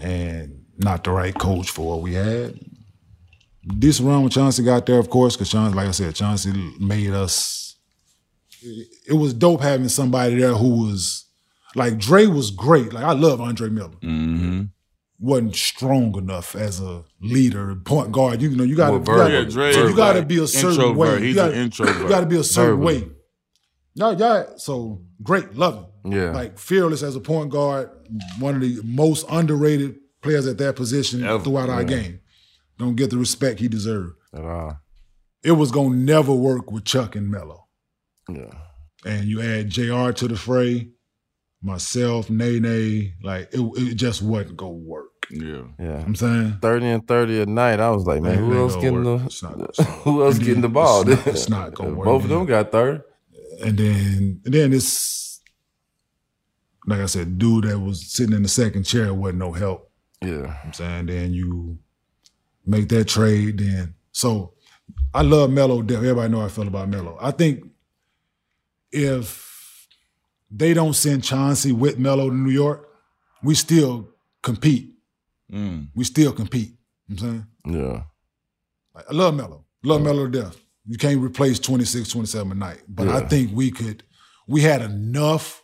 and not the right coach for what we had. This run when Chauncey got there, of course, because Chauncey, like I said, Chauncey made us, it was dope having somebody there who was, like, Dre was great. Like, I love Andre Miller. Mm-hmm. Wasn't strong enough as a leader, point guard. You know, you got to be a certain way. He's an introvert. You got to be a certain way. Y'all, so great, love him. Yeah. Like, fearless as a point guard, one of the most underrated players at that position throughout our game. Don't get the respect he deserved. At all. It was going to never work with Chuck and Melo. Yeah. And you add JR to the fray. Myself, Nene, like it just wasn't gonna work. Yeah. I'm saying 30 and 30 a night. I was like, man, who else getting the ball? It's not gonna work. Both of them got 30. And then it's like I said, dude that was sitting in the second chair wasn't no help. Yeah, I'm saying. Then you make that trade. Then so I love Melo. Everybody know how I feel about Melo. I think if they don't send Chauncey with Melo to New York, we still compete. Mm. We still compete. You know what I'm saying? Yeah. Like, I love Melo. Love Melo to death. You can't replace 26, 27 a night. But I think we had enough.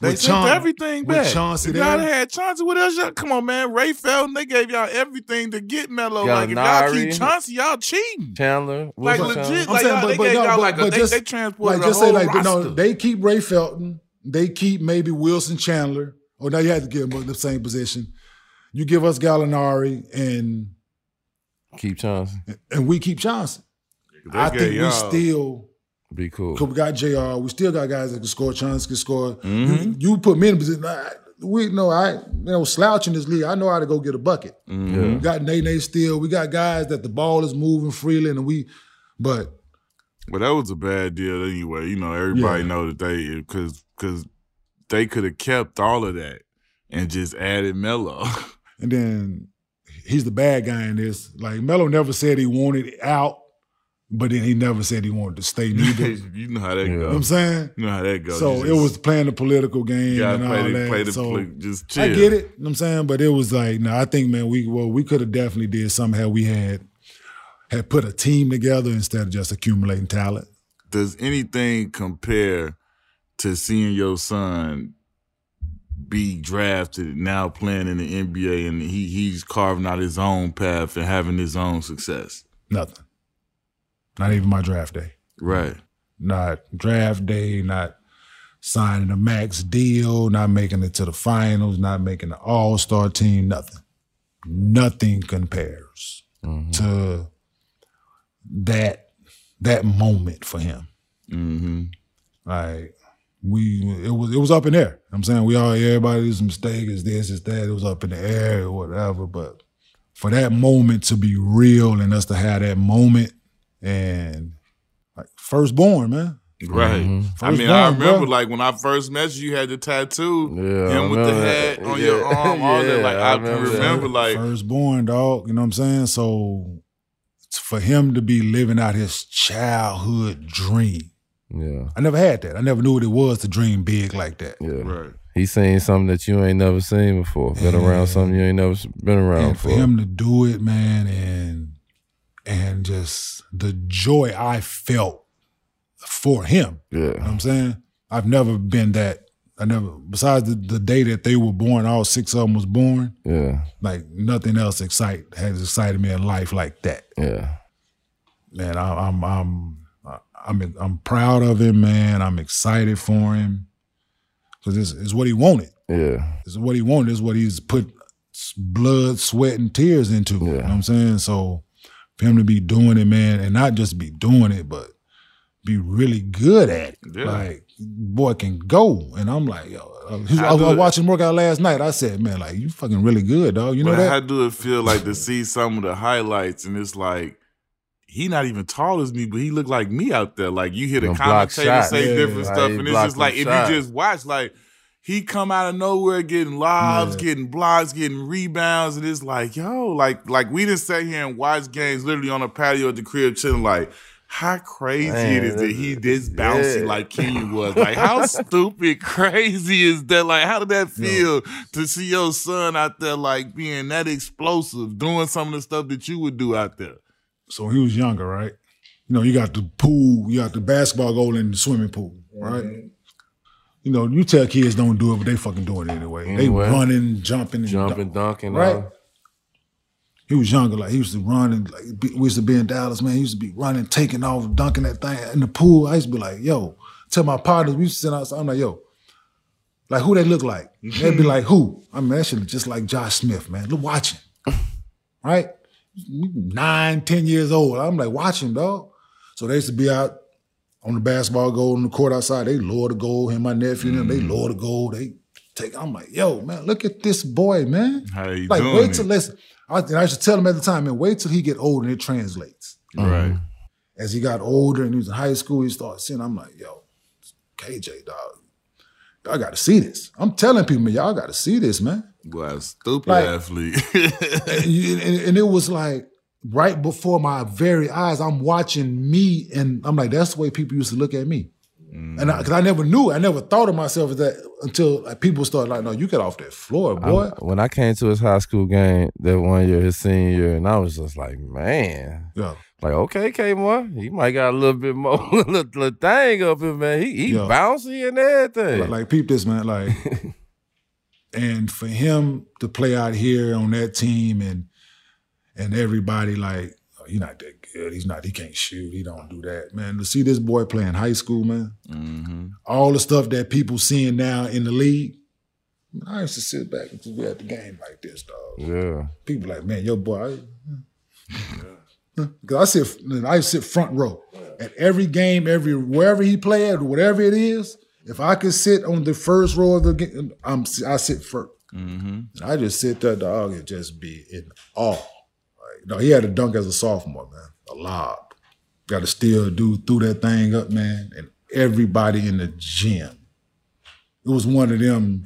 They sent everything back. Chauncey, if y'all had Chauncey, what else y'all? Come on, man. Ray Felton, they gave y'all everything to get Melo. Like, if y'all keep Chauncey, y'all cheating. Chandler. Like, legit. Like, they gave y'all like a, they transported the whole roster. They keep Ray Felton. They keep maybe Wilson Chandler. Oh, now you have to give them the same position. You give us Gallinari and... Keep Chauncey. And we keep Chauncey. I think we still... Be cool. Cause we got JR. We still got guys that can score. Chance can score. Mm-hmm. You put me in a position. Slouch in this league. I know how to go get a bucket. Mm-hmm. We got Nene still. We got guys that the ball is moving freely, and but that was a bad deal anyway. You know, everybody know that they because they could have kept all of that and just added Melo. And then he's the bad guy in this. Like Melo never said he wanted out. But then he never said he wanted to stay neither. You know how that goes. You know what I'm saying? You know how that goes. So it was playing the political game and all that. Just chill. I get it. You know what I'm saying? But it was like, I think, man, we could have definitely did something had we had put a team together instead of just accumulating talent. Does anything compare to seeing your son be drafted, now playing in the NBA, and he's carving out his own path and having his own success? Nothing. Not even my draft day. Right. Not draft day, not signing a max deal, not making it to the finals, not making the all-star team, nothing. Nothing compares to that moment for him. Like, it was up in the air. I'm saying everybody's mistake is this, is that. It was up in the air or whatever. But for that moment to be real and us to have that moment, and like firstborn, man. Right. I remember, like, when I first met you, you had the tattoo, and with the hat on your arm, all that. Like, I can remember, like, firstborn, dog. You know what I'm saying? So for him to be living out his childhood dream. Yeah. I never had that. I never knew what it was to dream big like that. Yeah. Right. He seen something that you ain't never seen before. Been around something you ain't never been around before. For him to do it, man, and just the joy I felt for him. Yeah. You know what I'm saying? I've never been that. Besides the day that they were born, all six of them was born. Yeah. Like, nothing else has excited me in life like that. Yeah. Man, I'm proud of him, man. I'm excited for him. Because it's what he wanted. Yeah. It's what he wanted. It's what he's put blood, sweat, and tears into. Yeah. You know what I'm saying? So for him to be doing it, man, and not just be doing it, but be really good at it. Yeah. Like, boy can go. And I'm like, yo, I watched him work out last night. I said, man, like, you fucking really good, dog. You know that? How do it feel like to see some of the highlights and it's like, he not even tall as me, but he look like me out there. Like, you hear the commentator say different stuff, and it's just like, if you just watch, like, he come out of nowhere getting lobs, getting blocks, getting rebounds, and it's like, yo, like we just sat here and watch games literally on a patio at the crib chilling, like, how crazy it is that he this bouncy like Kenyon was. Like, how stupid crazy is that? Like, how did that feel to see your son out there, like, being that explosive, doing some of the stuff that you would do out there? So he was younger, right? You know, you got the pool, you got the basketball goal in the swimming pool, right? You know, you tell kids don't do it, but they fucking doing it anyway. They running, jumping, dunking, right? He was younger, like, he used to run, and like, we used to be in Dallas, man. He used to be running, taking off, dunking that thing in the pool. I used to be like, yo, tell my partners, we used to sit outside. I'm like, yo, like, who they look like? They'd be like, who? I mean, that shit is just like Josh Smith, man. Look, watch him, right? 9, 10 years old. I'm like, watch him, dog. So they used to be out on the basketball goal on the court outside. They lower the goal. Him, my nephew, and them, they lower the goal. They take. I'm like, yo, man, look at this boy, man. How you like, doing? Like, wait till listen. I used to tell him at the time, man, wait till he get older and it translates. Right. As he got older and he was in high school, he started seeing. I'm like, yo, KJ, dog, y'all got to see this. I'm telling people, man, y'all got to see this, man. Wow, stupid athlete. and it was like right before my very eyes, I'm watching me, and I'm like, that's the way people used to look at me. And because I never knew, I never thought of myself as that until, like, people started like, no, you get off that floor, boy. When I came to his high school game that one year, his senior year, and I was just like, man. Yeah. Like, okay, K-Mar, he might got a little bit more little thing up him, man. He bouncy and everything. Like, peep this, man, like. And for him to play out here on that team and everybody like, oh, he's not that good. He can't shoot. He don't do that. Man, to see this boy playing high school, man, all the stuff that people seeing now in the league, I used to sit back and be at the game like this, dog. Yeah. People like, man, your boy. Because I sit front row. At every game, wherever he played, whatever it is, if I could sit on the first row of the game, I sit first. And I just sit there, dog, and just be in awe. Like, no, he had a dunk as a sophomore, man. A lob. Got to steal, dude threw that thing up, man. And everybody in the gym. It was one of them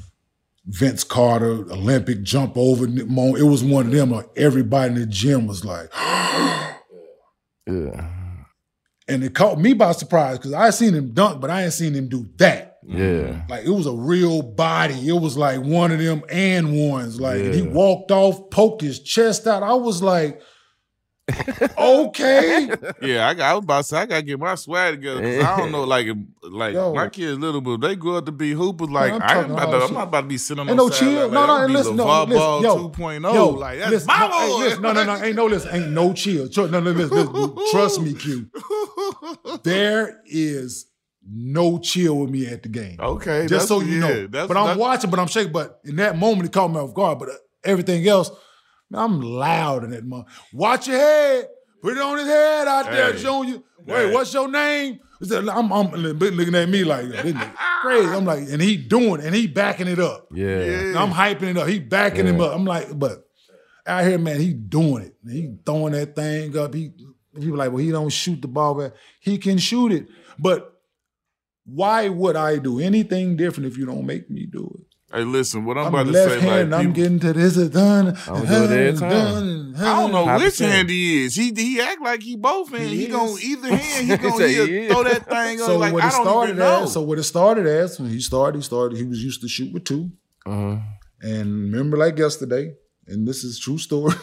Vince Carter, Olympic jump over moment. It was one of them, like, everybody in the gym was like, yeah. And it caught me by surprise because I seen him dunk, but I ain't seen him do that. Yeah. Like, it was a real body. It was like one of them and ones. Like, he walked off, poked his chest out. I was like, Okay. Yeah, I was about to say I gotta get my swag together. Cause I don't know, like yo, my kids little, but they grew up to be hoopers. Like man, I'm not about to be sitting on the side. Like, and listen, yo, 2.0. Yo, like that's listen, my boy. Ain't no chill. Trust me, Q. There is no chill with me at the game. Okay, just so you know. But I'm watching, but I'm shaking. But in that moment, it caught me off guard. But everything else. I'm loud in that mother. Watch your head. Put it on his head out there, Junior. Wait, what's your name? I'm looking at me like that. Isn't it crazy? I'm like, and he doing it, and he backing it up. Yeah. I'm hyping it up. He backing him up. I'm like, but out here, man, he doing it. He throwing that thing up. People like, well, he don't shoot the ball back. He can shoot it. But why would I do anything different if you don't make me do it? Hey, listen, what I'm about to say, like, I'm getting to this is done. I'm doing it done. I don't know which hand he is. He act like he both hands. He gonna either hand. He gonna throw that thing up. Like I don't even know. So what it started as, when he started. He was used to shoot with two. And remember, like yesterday, and this is true story.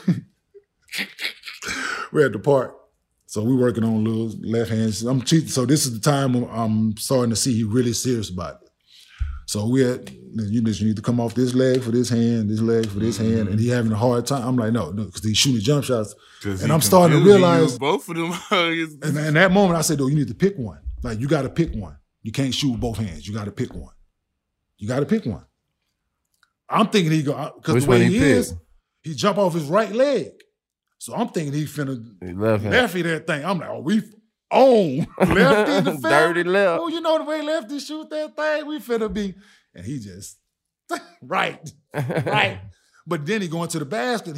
We're at the park, so we're working on little left hands. I'm cheating. So this is the time I'm starting to see he really serious about it. So you just need to come off this leg for this hand, this leg for this hand, and he having a hard time. I'm like, no, because he's shooting jump shots. And I'm starting to realize both of them. And in that moment, I said, though, you need to pick one. Like, you got to pick one. You can't shoot with both hands. You got to pick one. You got to pick one. I'm thinking he go, because the way he is, he jump off his right leg. So I'm thinking he finna lefty that thing. I'm like, oh, we on lefty in the field. Dirty left. Oh, you know the way lefty shoot that thing, we finna be. And he just right. But then he going to the basket.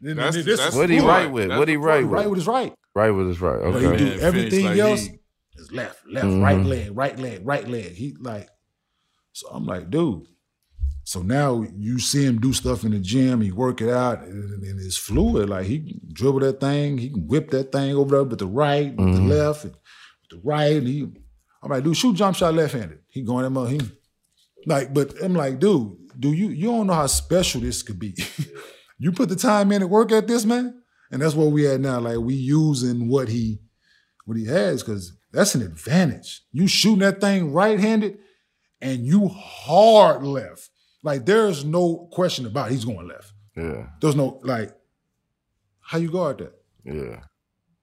What he right with? Right with his right. Right with his right. Okay. But he do everything else is left, right leg. He like. So I'm like, dude. So now you see him do stuff in the gym. He work it out, and it's fluid. Like, he dribble that thing. He can whip that thing over there with the right, with the left, and with the right. I'm like, dude, shoot jump shot left-handed. He going at him. Like, but I'm like, dude, you don't know how special this could be. You put the time in and work at this, man. And that's where we at now. Like, we using what he has, because that's an advantage. You shooting that thing right-handed, and you hard left. Like, there's no question about it. He's going left. Yeah. There's no, like, how you guard that? Yeah.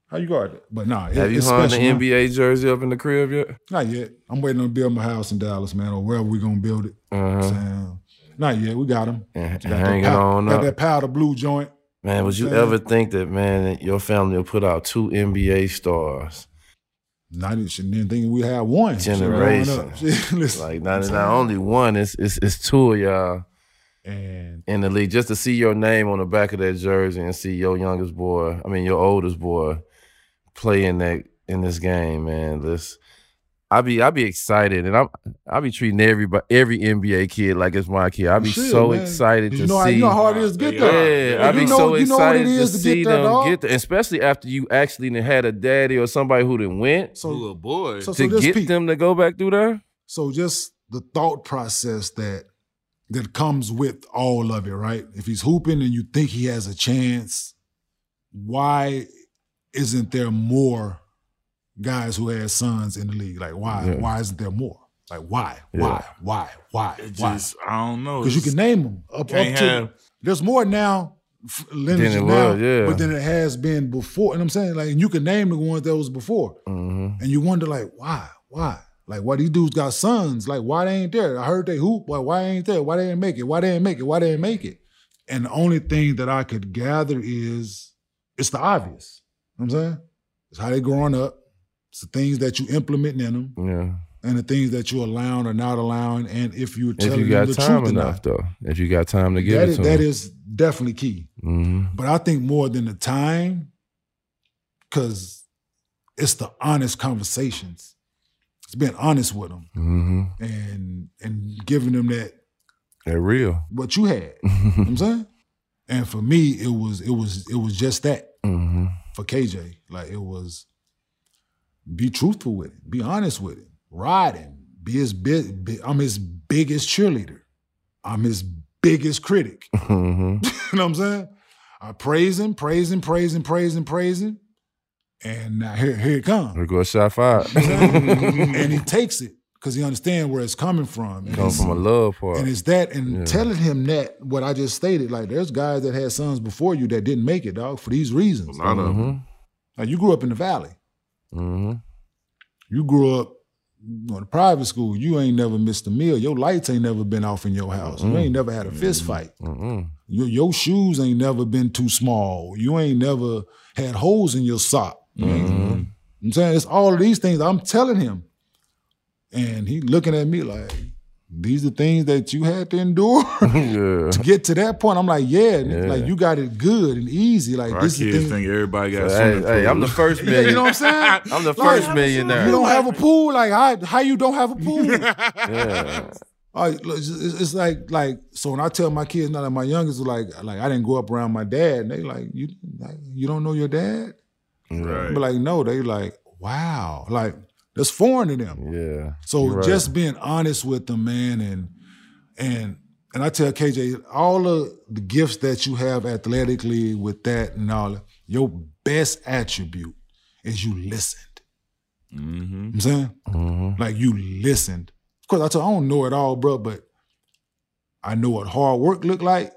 How you guard that? But nah, have you hung the NBA jersey up in the crib yet? Not yet. I'm waiting to build my house in Dallas, man, or wherever we're going to build it. So, not yet. We got him. Got that powder blue joint. Man, would you ever think that, man, your family will put out two NBA stars? Not even thinking we had one generation. Like, not only one, it's two of y'all in the league. Just to see your name on the back of that jersey and see your your oldest boy, play in this game, man. I be excited, and I be treating every NBA kid like it's my kid. I be so excited to see. You know how hard it is to get there. Yeah, I be so excited to see them get there, especially after you actually had a daddy or somebody who done went. So little boy, to get them to go back through there. So just the thought process that comes with all of it, right? If he's hooping and you think he has a chance, why isn't there more guys who had sons in the league? Like, why? Yeah. Why isn't there more? Like, why? Yeah. Why? Just, I don't know. Because you can name them. There's more now lineage but than it has been before. And I'm saying, like, you can name the ones that was before. And you wonder, like, why? Like, why these dudes got sons? Like, why they ain't there? I heard they hoop. Like, why ain't there? Why they ain't make it? And the only thing that I could gather is, it's the obvious. You know what I'm saying? It's how they growing up. It's the things that you implementing in them, and the things that you allowing or not allowing, and if you're telling them the truth or not. If you got time to give it to them. That is definitely key. But I think more than the time, because it's the honest conversations. It's being honest with them and giving them that real what you had. You know what I'm saying? And for me, it was just that. For KJ, like, it was. Be truthful with it. Be honest with it. Ride him. I'm his biggest cheerleader. I'm his biggest critic. You know what I'm saying? I praise him. And now here it comes. Here goes shot five. And he takes it because he understands where it's coming from. It comes from a love part. And it's that, and telling him that, what I just stated, like there's guys that had sons before you that didn't make it, dog, for these reasons. A lot of them. Like you grew up in the Valley. You grew up on a private school. You ain't never missed a meal. Your lights ain't never been off in your house. You ain't never had a fist fight. Your shoes ain't never been too small. You ain't never had holes in your sock. I'm saying it's all of these things I'm telling him. And he looking at me like, these are things that you had to endure to get to that point. I'm like, like you got it good and easy. Like this kids is think everybody got swimming pool. Hey, I'm the first millionaire. You know what I'm saying? I'm the first millionaire. You don't have a pool? Like how you don't have a pool? It's like so when I tell my kids now that my youngest was like I didn't grow up around my dad, and they like you don't know your dad? Right. But like no, they like, wow. Like that's foreign to them. Yeah. So just being honest with them, man, and I tell KJ, all of the gifts that you have athletically with that and all, your best attribute is you listened. You know what I'm saying? Like you listened. Of course, I told, I don't know it all, bro, but I know what hard work look like,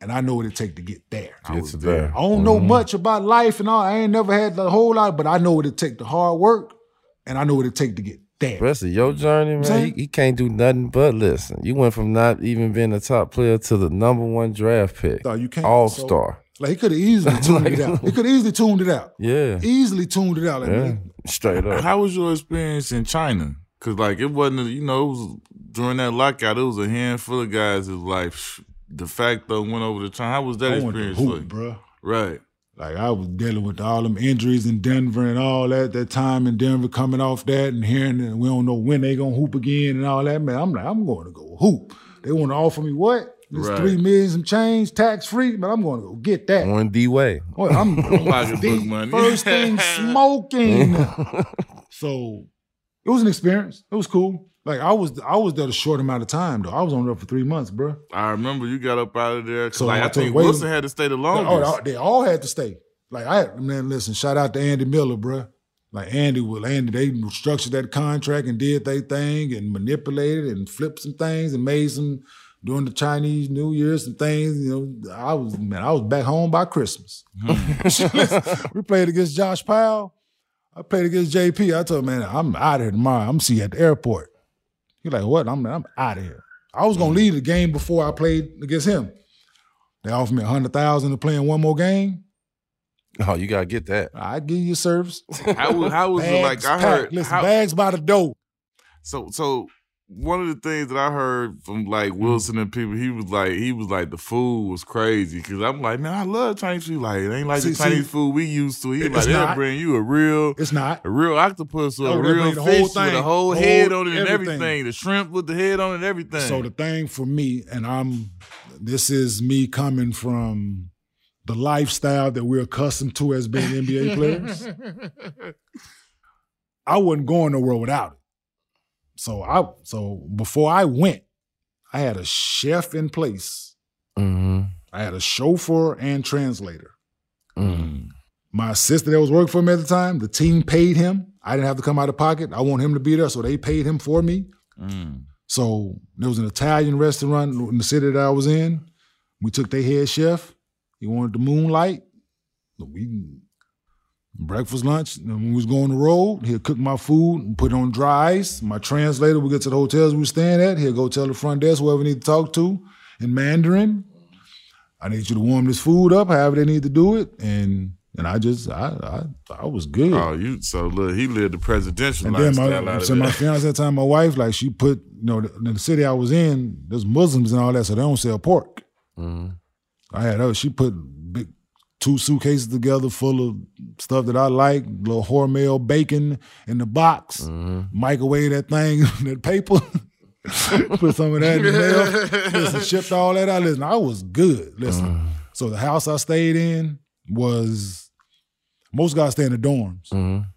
and I know what it take to get there. I don't know much about life and all. I ain't never had a whole lot, but I know what it take to hard work. And I know what it takes to get there. The rest of your journey, man, you can't do nothing but listen. You went from not even being a top player to the #1 draft pick. No, you can't. All-star. So, like, he could have easily tuned it out. He could have easily tuned it out. Yeah. Easily tuned it out. Like, straight up. How was your experience in China? Because, like, it wasn't, it was during that lockout, it was a handful of guys that, like, de facto went over to China. How was that experience? I went to hoop, bro. Right. Like I was dealing with all them injuries in Denver and all that, that time in Denver coming off that and hearing that we don't know when they gonna hoop again and all that, man. I'm like, I'm going to go hoop. They want to offer me what? This $3 million and change, tax free, but I'm going to go get that. On D-Way. Well, I'm the first thing smoking. So it was an experience. It was cool. Like I was there a short amount of time though. I was on there for 3 months, bro. I remember you got up out of there. So like, I think Wilson had to stay the longest. They all had to stay. Like shout out to Andy Miller, bro. Like Andy, they structured that contract and did their thing and manipulated and flipped some things and made some during the Chinese New Year some things. I was back home by Christmas. We played against Josh Powell. I played against JP. I told him, man, I'm out of here tomorrow. I'm see you at the airport. He's like, what? I'm out of here. I was going to leave the game before I played against him. They offered me $100,000 to play in one more game. Oh, you got to get that. I give you service. How was it like? Bags by the door. So one of the things that I heard from like Wilson and people, he was like the food was crazy because I'm like, man, I love Chinese food. Like it ain't like the Chinese food we used to. He was like, they'll bring you a real octopus or a real fish with a whole head on it and everything. The shrimp with the head on it and everything. So the thing for me, and this is me coming from the lifestyle that we're accustomed to as being NBA players. I wasn't going nowhere without it. So before I went, I had a chef in place. I had a chauffeur and translator. My assistant that was working for me at the time, the team paid him. I didn't have to come out of pocket. I want him to be there, so they paid him for me. So there was an Italian restaurant in the city that I was in. We took their head chef. He wanted the moonlight. Breakfast, lunch, and when we was going on the road, he'll cook my food and put it on dry ice. My translator would get to the hotels we were staying at. He'll go tell the front desk whoever need to talk to in Mandarin. I need you to warm this food up, however they need to do it. And I was good. Oh, he lived the presidential lifestyle. And then my fiance at the time, my wife, like she put, the city I was in, there's Muslims and all that, so they don't sell pork. I had her, she put big, 2 suitcases together full of stuff that I like, little Hormel bacon in the box, microwave that thing, that paper, put some of that in the mail, shipped all that out. I was good, So the house I stayed in was, most guys stay in the dorms.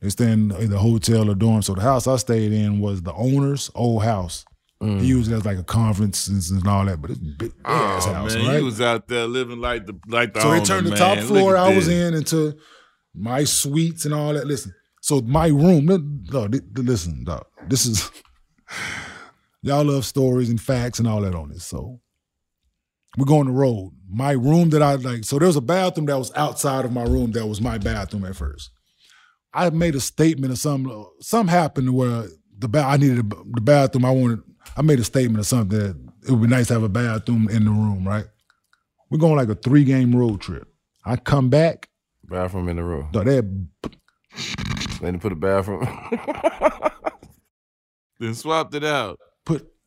They stay in the hotel or dorm. So the house I stayed in was the owner's old house. He used it as like a conferences and all that, but it's big ass house, man, right? He was out there living like the So they turned the top floor I was in into my suites and all that. Listen, so my room, listen, dog, this is, y'all love stories and facts and all that on this, so we're going the road. My room that I like, so there was a bathroom that was outside of my room that was my bathroom at first. I made a statement or something happened where I needed the bathroom. I made a statement or something that it would be nice to have a bathroom in the room, right? We're going like a 3-game road trip. I come back. Bathroom in the room. They didn't put a bathroom. Then swapped it out.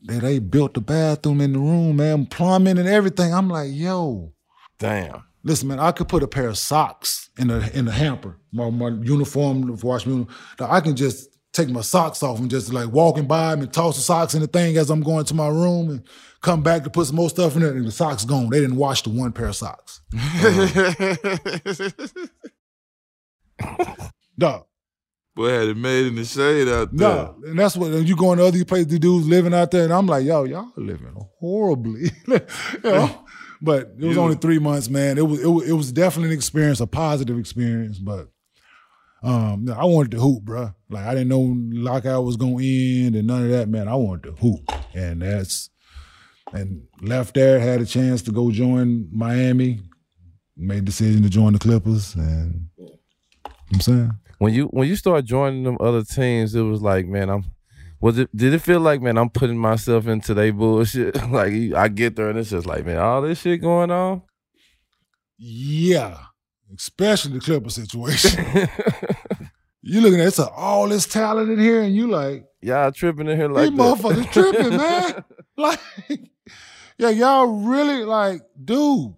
They built the bathroom in the room, man, plumbing and everything. I'm like, yo. Damn. Listen, man, I could put a pair of socks in the hamper. My uniform, wash my uniform. I can just take my socks off and just like walking by them and toss the socks in the thing as I'm going to my room and come back to put some more stuff in there and the socks gone. They didn't wash the one pair of socks. Dog. Boy, had it made in the shade out there. No, and that's what you going to other places, the dudes living out there, and I'm like, yo, y'all living horribly. You know? But it was only 3 months, man. It was definitely an experience, a positive experience. But I wanted to hoop, bro. Like I didn't know lockout was gonna end and none of that, man. I wanted to hoop, and left there, had a chance to go join Miami, made the decision to join the Clippers, and you know what I'm saying. When you start joining them other teams, it was like, man, did it feel like, man, I'm putting myself into their bullshit? Like, I get there and it's just like, man, all this shit going on? Yeah, especially the Clipper situation. You looking at all this talent in here and you like, y'all tripping in here like these motherfuckers tripping, man. Like, yeah, y'all really like, dude,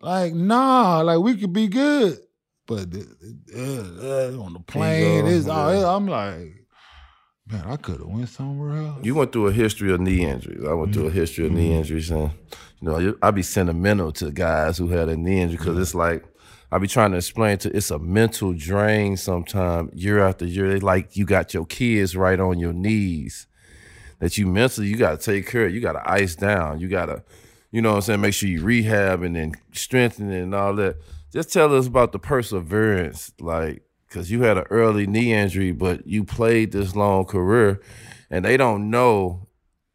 like, nah, like, we could be good. But on the plane, I'm like, man, I could have went somewhere else. You went through a history of knee injuries. I went through a history of knee injuries, and you know, I be sentimental to guys who had a knee injury because it's like I be trying to explain it's a mental drain. Sometimes year after year, they like you got your kids right on your knees that you mentally you got to take care of. You got to ice down. You got to, you know what I'm saying, make sure you rehab and then strengthen it and all that. Just tell us about the perseverance, like, because you had an early knee injury, but you played this long career, and they don't know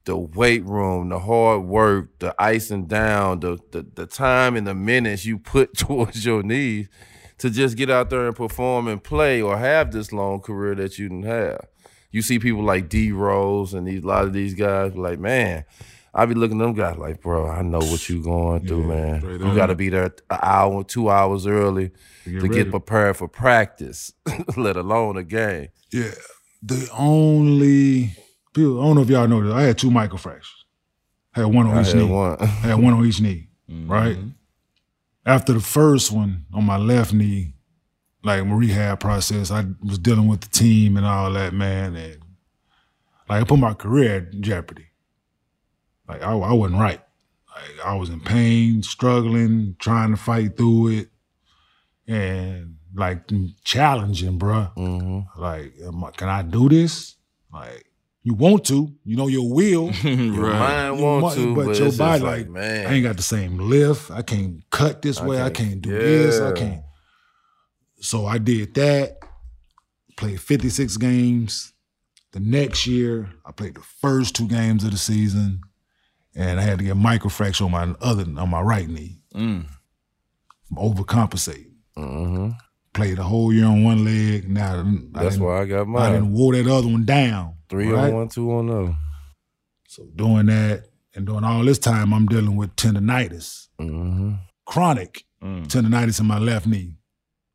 the weight room, the hard work, the icing down, the time and the minutes you put towards your knees to just get out there and perform and play or have this long career that you didn't have. You see people like D. Rose and a lot of these guys like, man, I be looking at them guys like, bro, I know what you going through, man. Right you got to be there an hour, 2 hours early to get prepared for practice, let alone a game. Yeah. I don't know if y'all know this, I had 2 microfractures. Had one on each knee. I had one on each knee, right? After the first one on my left knee, like my rehab process, I was dealing with the team and all that, man. And like I put my career in jeopardy. Like, I wasn't right. Like, I was in pain, struggling, trying to fight through it, and, like, challenging, bruh. Mm-hmm. Like, can I do this? Like, you want to. You know your will. Right. Your mind wants to, but your body, like, man. I ain't got the same lift. I can't cut this way. I can't do this. I can't. So I did that, played 56 games. The next year, I played the first 2 games of the season. And I had to get microfracture on my right knee. Overcompensate. Mm-hmm. Played a whole year on one leg. Now that's why I got mine. I didn't wore that other one down. 3 right? on one, 2 on the other. So doing that and doing all this time, I'm dealing with tendonitis. Mm-hmm. Chronic tendonitis in my left knee.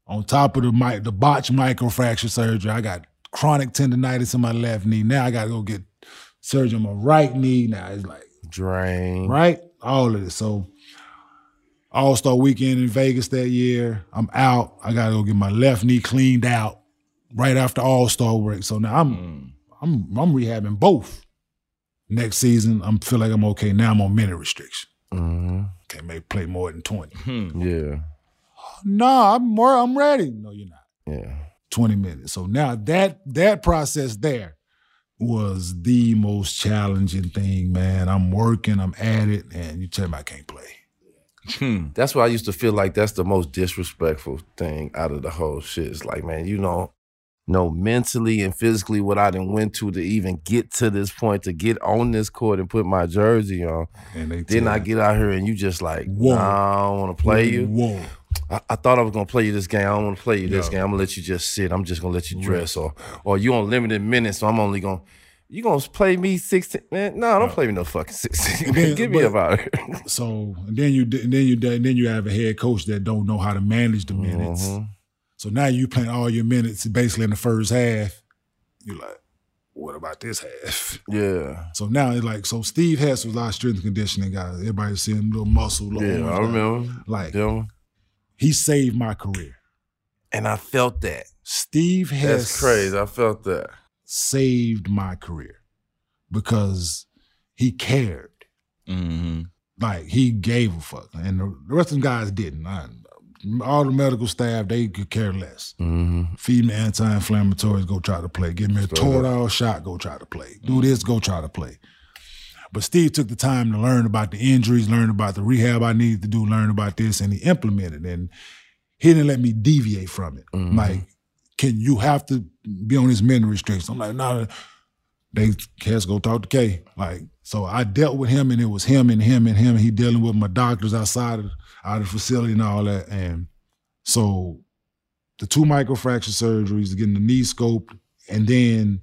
On top of the botched microfracture surgery, I got chronic tendonitis in my left knee. Now I got to go get surgery on my right knee. Now it's like. Drain. Right? All of it. So All-Star Weekend in Vegas that year, I'm out. I got to go get my left knee cleaned out right after All-Star break. So now I'm rehabbing both. Next season, I feel like I'm okay. Now I'm on minute restriction. Mm-hmm. Can't play more than 20. Yeah. No, I'm ready. No, you're not. Yeah. 20 minutes. So now that process there, was the most challenging thing, man. I'm working, I'm at it, and you tell me I can't play. That's why I used to feel like that's the most disrespectful thing out of the whole shit. It's like, man, you know mentally and physically what I done went to even get to this point, to get on this court and put my jersey on. And then I get out here and you just like, nah, I don't want to play you. I thought I was going to play you this game. I don't want to play you this game. I'm going to let you just sit. I'm just going to let you dress. Or you on limited minutes, so I'm only going to... You going to play me 16? Man, no, don't play me no fucking 16. Then, give me about it. So then you have a head coach that don't know how to manage the minutes. Mm-hmm. So now you playing all your minutes basically in the first half. You're like, what about this half? Yeah. So now it's like, so Steve Hess was our strength and conditioning guy. Everybody see him, little muscle. Yeah, I remember. Like, he saved my career. And I felt that. Steve Hess. That's crazy. I felt that. Saved my career because he cared. Mm-hmm. Like, he gave a fuck. And the rest of the guys didn't. All the medical staff, they could care less. Mm-hmm. Feed me anti-inflammatories, go try to play. Give me a Toradol shot, go try to play. Do this, go try to play. But Steve took the time to learn about the injuries, learn about the rehab I needed to do, learn about this, and he implemented it. And he didn't let me deviate from it. Mm-hmm. Like, you have to be on this mental restriction. I'm like, nah, they cats go talk to K. Like, so I dealt with him, and it was him and him and him. And he dealing with my doctors outside of the facility and all that. And so the 2 microfracture surgeries, getting the knee scoped, and then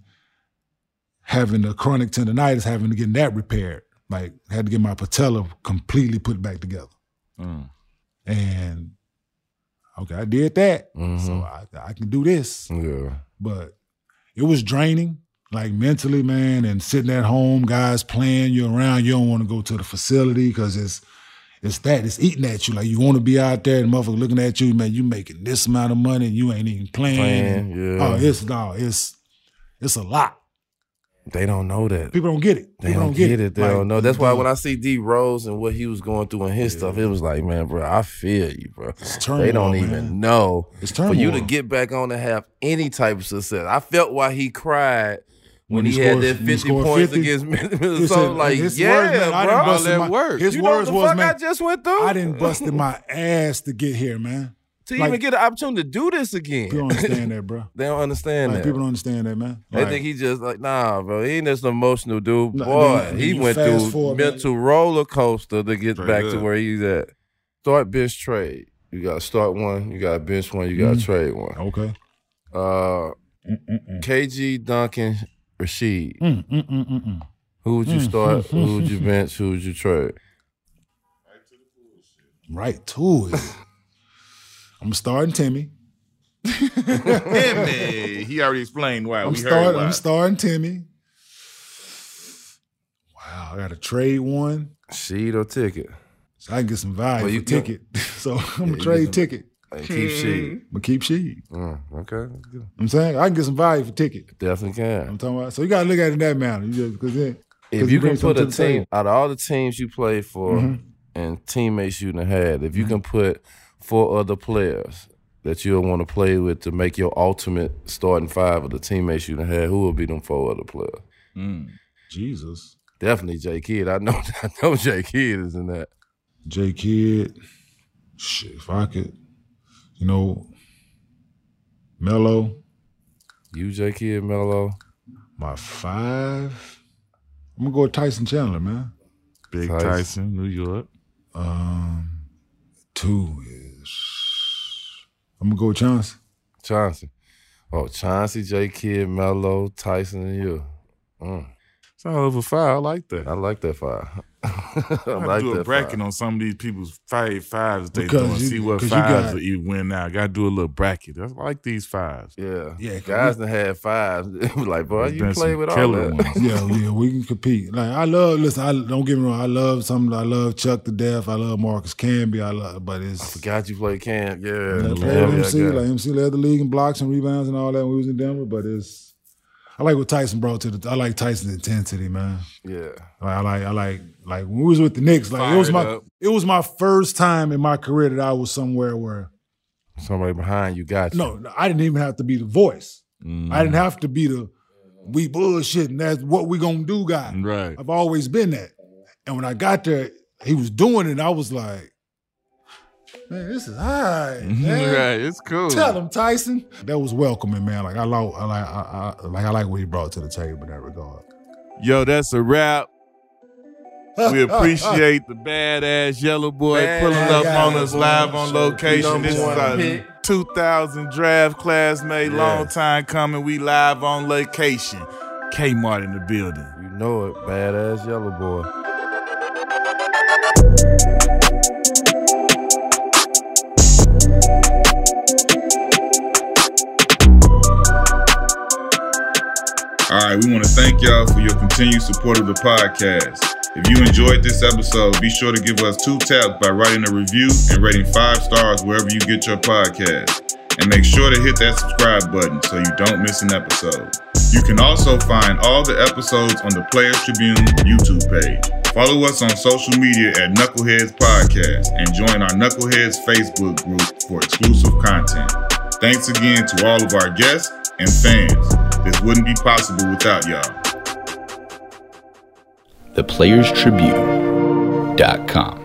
having the chronic tendonitis, having to get that repaired. Like, had to get my patella completely put back together. And okay, I did that, so I can do this. Yeah. But it was draining, like mentally, man, and sitting at home, guys playing you around. You don't want to go to the facility because it's eating at you. Like, you want to be out there and the motherfucker looking at you, man, you making this amount of money and you ain't even playing. Oh, it's a lot. They don't know that. People don't get it. They don't get it. They don't know. That's why when I see D. Rose and what he was going through and his stuff, it was like, man, bro, I feel you, bro. It's turmoil, they don't even know. It's turmoil. For you to get back on and have any type of success. I felt why he cried when he had that 50 points 50, against Minnesota. Like, words, man, bro, that worked. His words was, man, I just went through? I didn't busted my ass to get here, man. To even get an opportunity to do this again. People don't understand that, bro. They don't understand that. People don't understand that, man. They think he just like, nah, bro, he ain't just an emotional dude. Boy, he went through mental roller coaster to get back to where he's at. Start, bench, trade. You got to start one, you got to bench one, you got to trade one. Okay. KG, Duncan, Rasheed. Who would you start? Who would you bench? Who would you trade? Right to it. I'm starting Timmy. Timmy. He already explained why. I'm starting Timmy. Wow, I got to trade one. Sheet or ticket? So I can get some value for ticket. So I'm going to trade ticket. And keep sheet. I'm going to keep sheet. Okay. I'm saying I can get some value for ticket. Definitely can. I'm talking about. So you got to look at it in that manner. If you can put a team, out of all the teams you played for and teammates you done had, if you can put 4 other players that you'll want to play with to make your ultimate starting 5 of the teammates you done had, who will be them 4 other players? Jesus. Definitely J. Kidd. I know J. Kidd is in that. J. Kidd, shit, if I could, Melo. You, J. Kidd, Melo. My 5. I'm going to go with Tyson Chandler, man. Big Tyson, New York. 2 is, I'm going to go with Chauncey. Chauncey, J. Kidd, Melo, Tyson, and you. It's all over 5. I like that. I like that 5. I do a bracket 5. On some of these people's 5s they doing. See what 5s that you win now. Got to do a little bracket. I like these 5s. Yeah. Guys that had 5s. Like, boy, you play with all that. Yeah, we can compete. Like, don't get me wrong. I love Chuck to death. I love Marcus Camby. I forgot you played Camp. MC led the league in blocks and rebounds and all that when we was in Denver, but I like what Tyson brought I like Tyson's intensity, man. Yeah. I like when we was with the Knicks, like it was my first time in my career that I was somewhere where somebody behind you got you. No, I didn't even have to be the voice. I didn't have to be the we bullshitting. That's what we gonna do, guy. Right. I've always been that. And when I got there, he was doing it. And I was like, man, this is high. Man. Right, it's cool. Tell him, Tyson. That was welcoming, man. Like I like what he brought to the table in that regard. Yo, that's a wrap. We appreciate the badass yellow boy pulling up on us live on location. This is our 2000 draft class made long time coming. We live on location. K Mart in the building. You know it, badass yellow boy. All right, we want to thank y'all for your continued support of the podcast. If you enjoyed this episode, be sure to give us 2 taps by writing a review and rating 5 stars wherever you get your podcast. And make sure to hit that subscribe button so you don't miss an episode. You can also find all the episodes on the Players Tribune YouTube page. Follow us on social media at Knuckleheads Podcast and join our Knuckleheads Facebook group for exclusive content. Thanks again to all of our guests and fans. This wouldn't be possible without y'all. ThePlayersTribune.com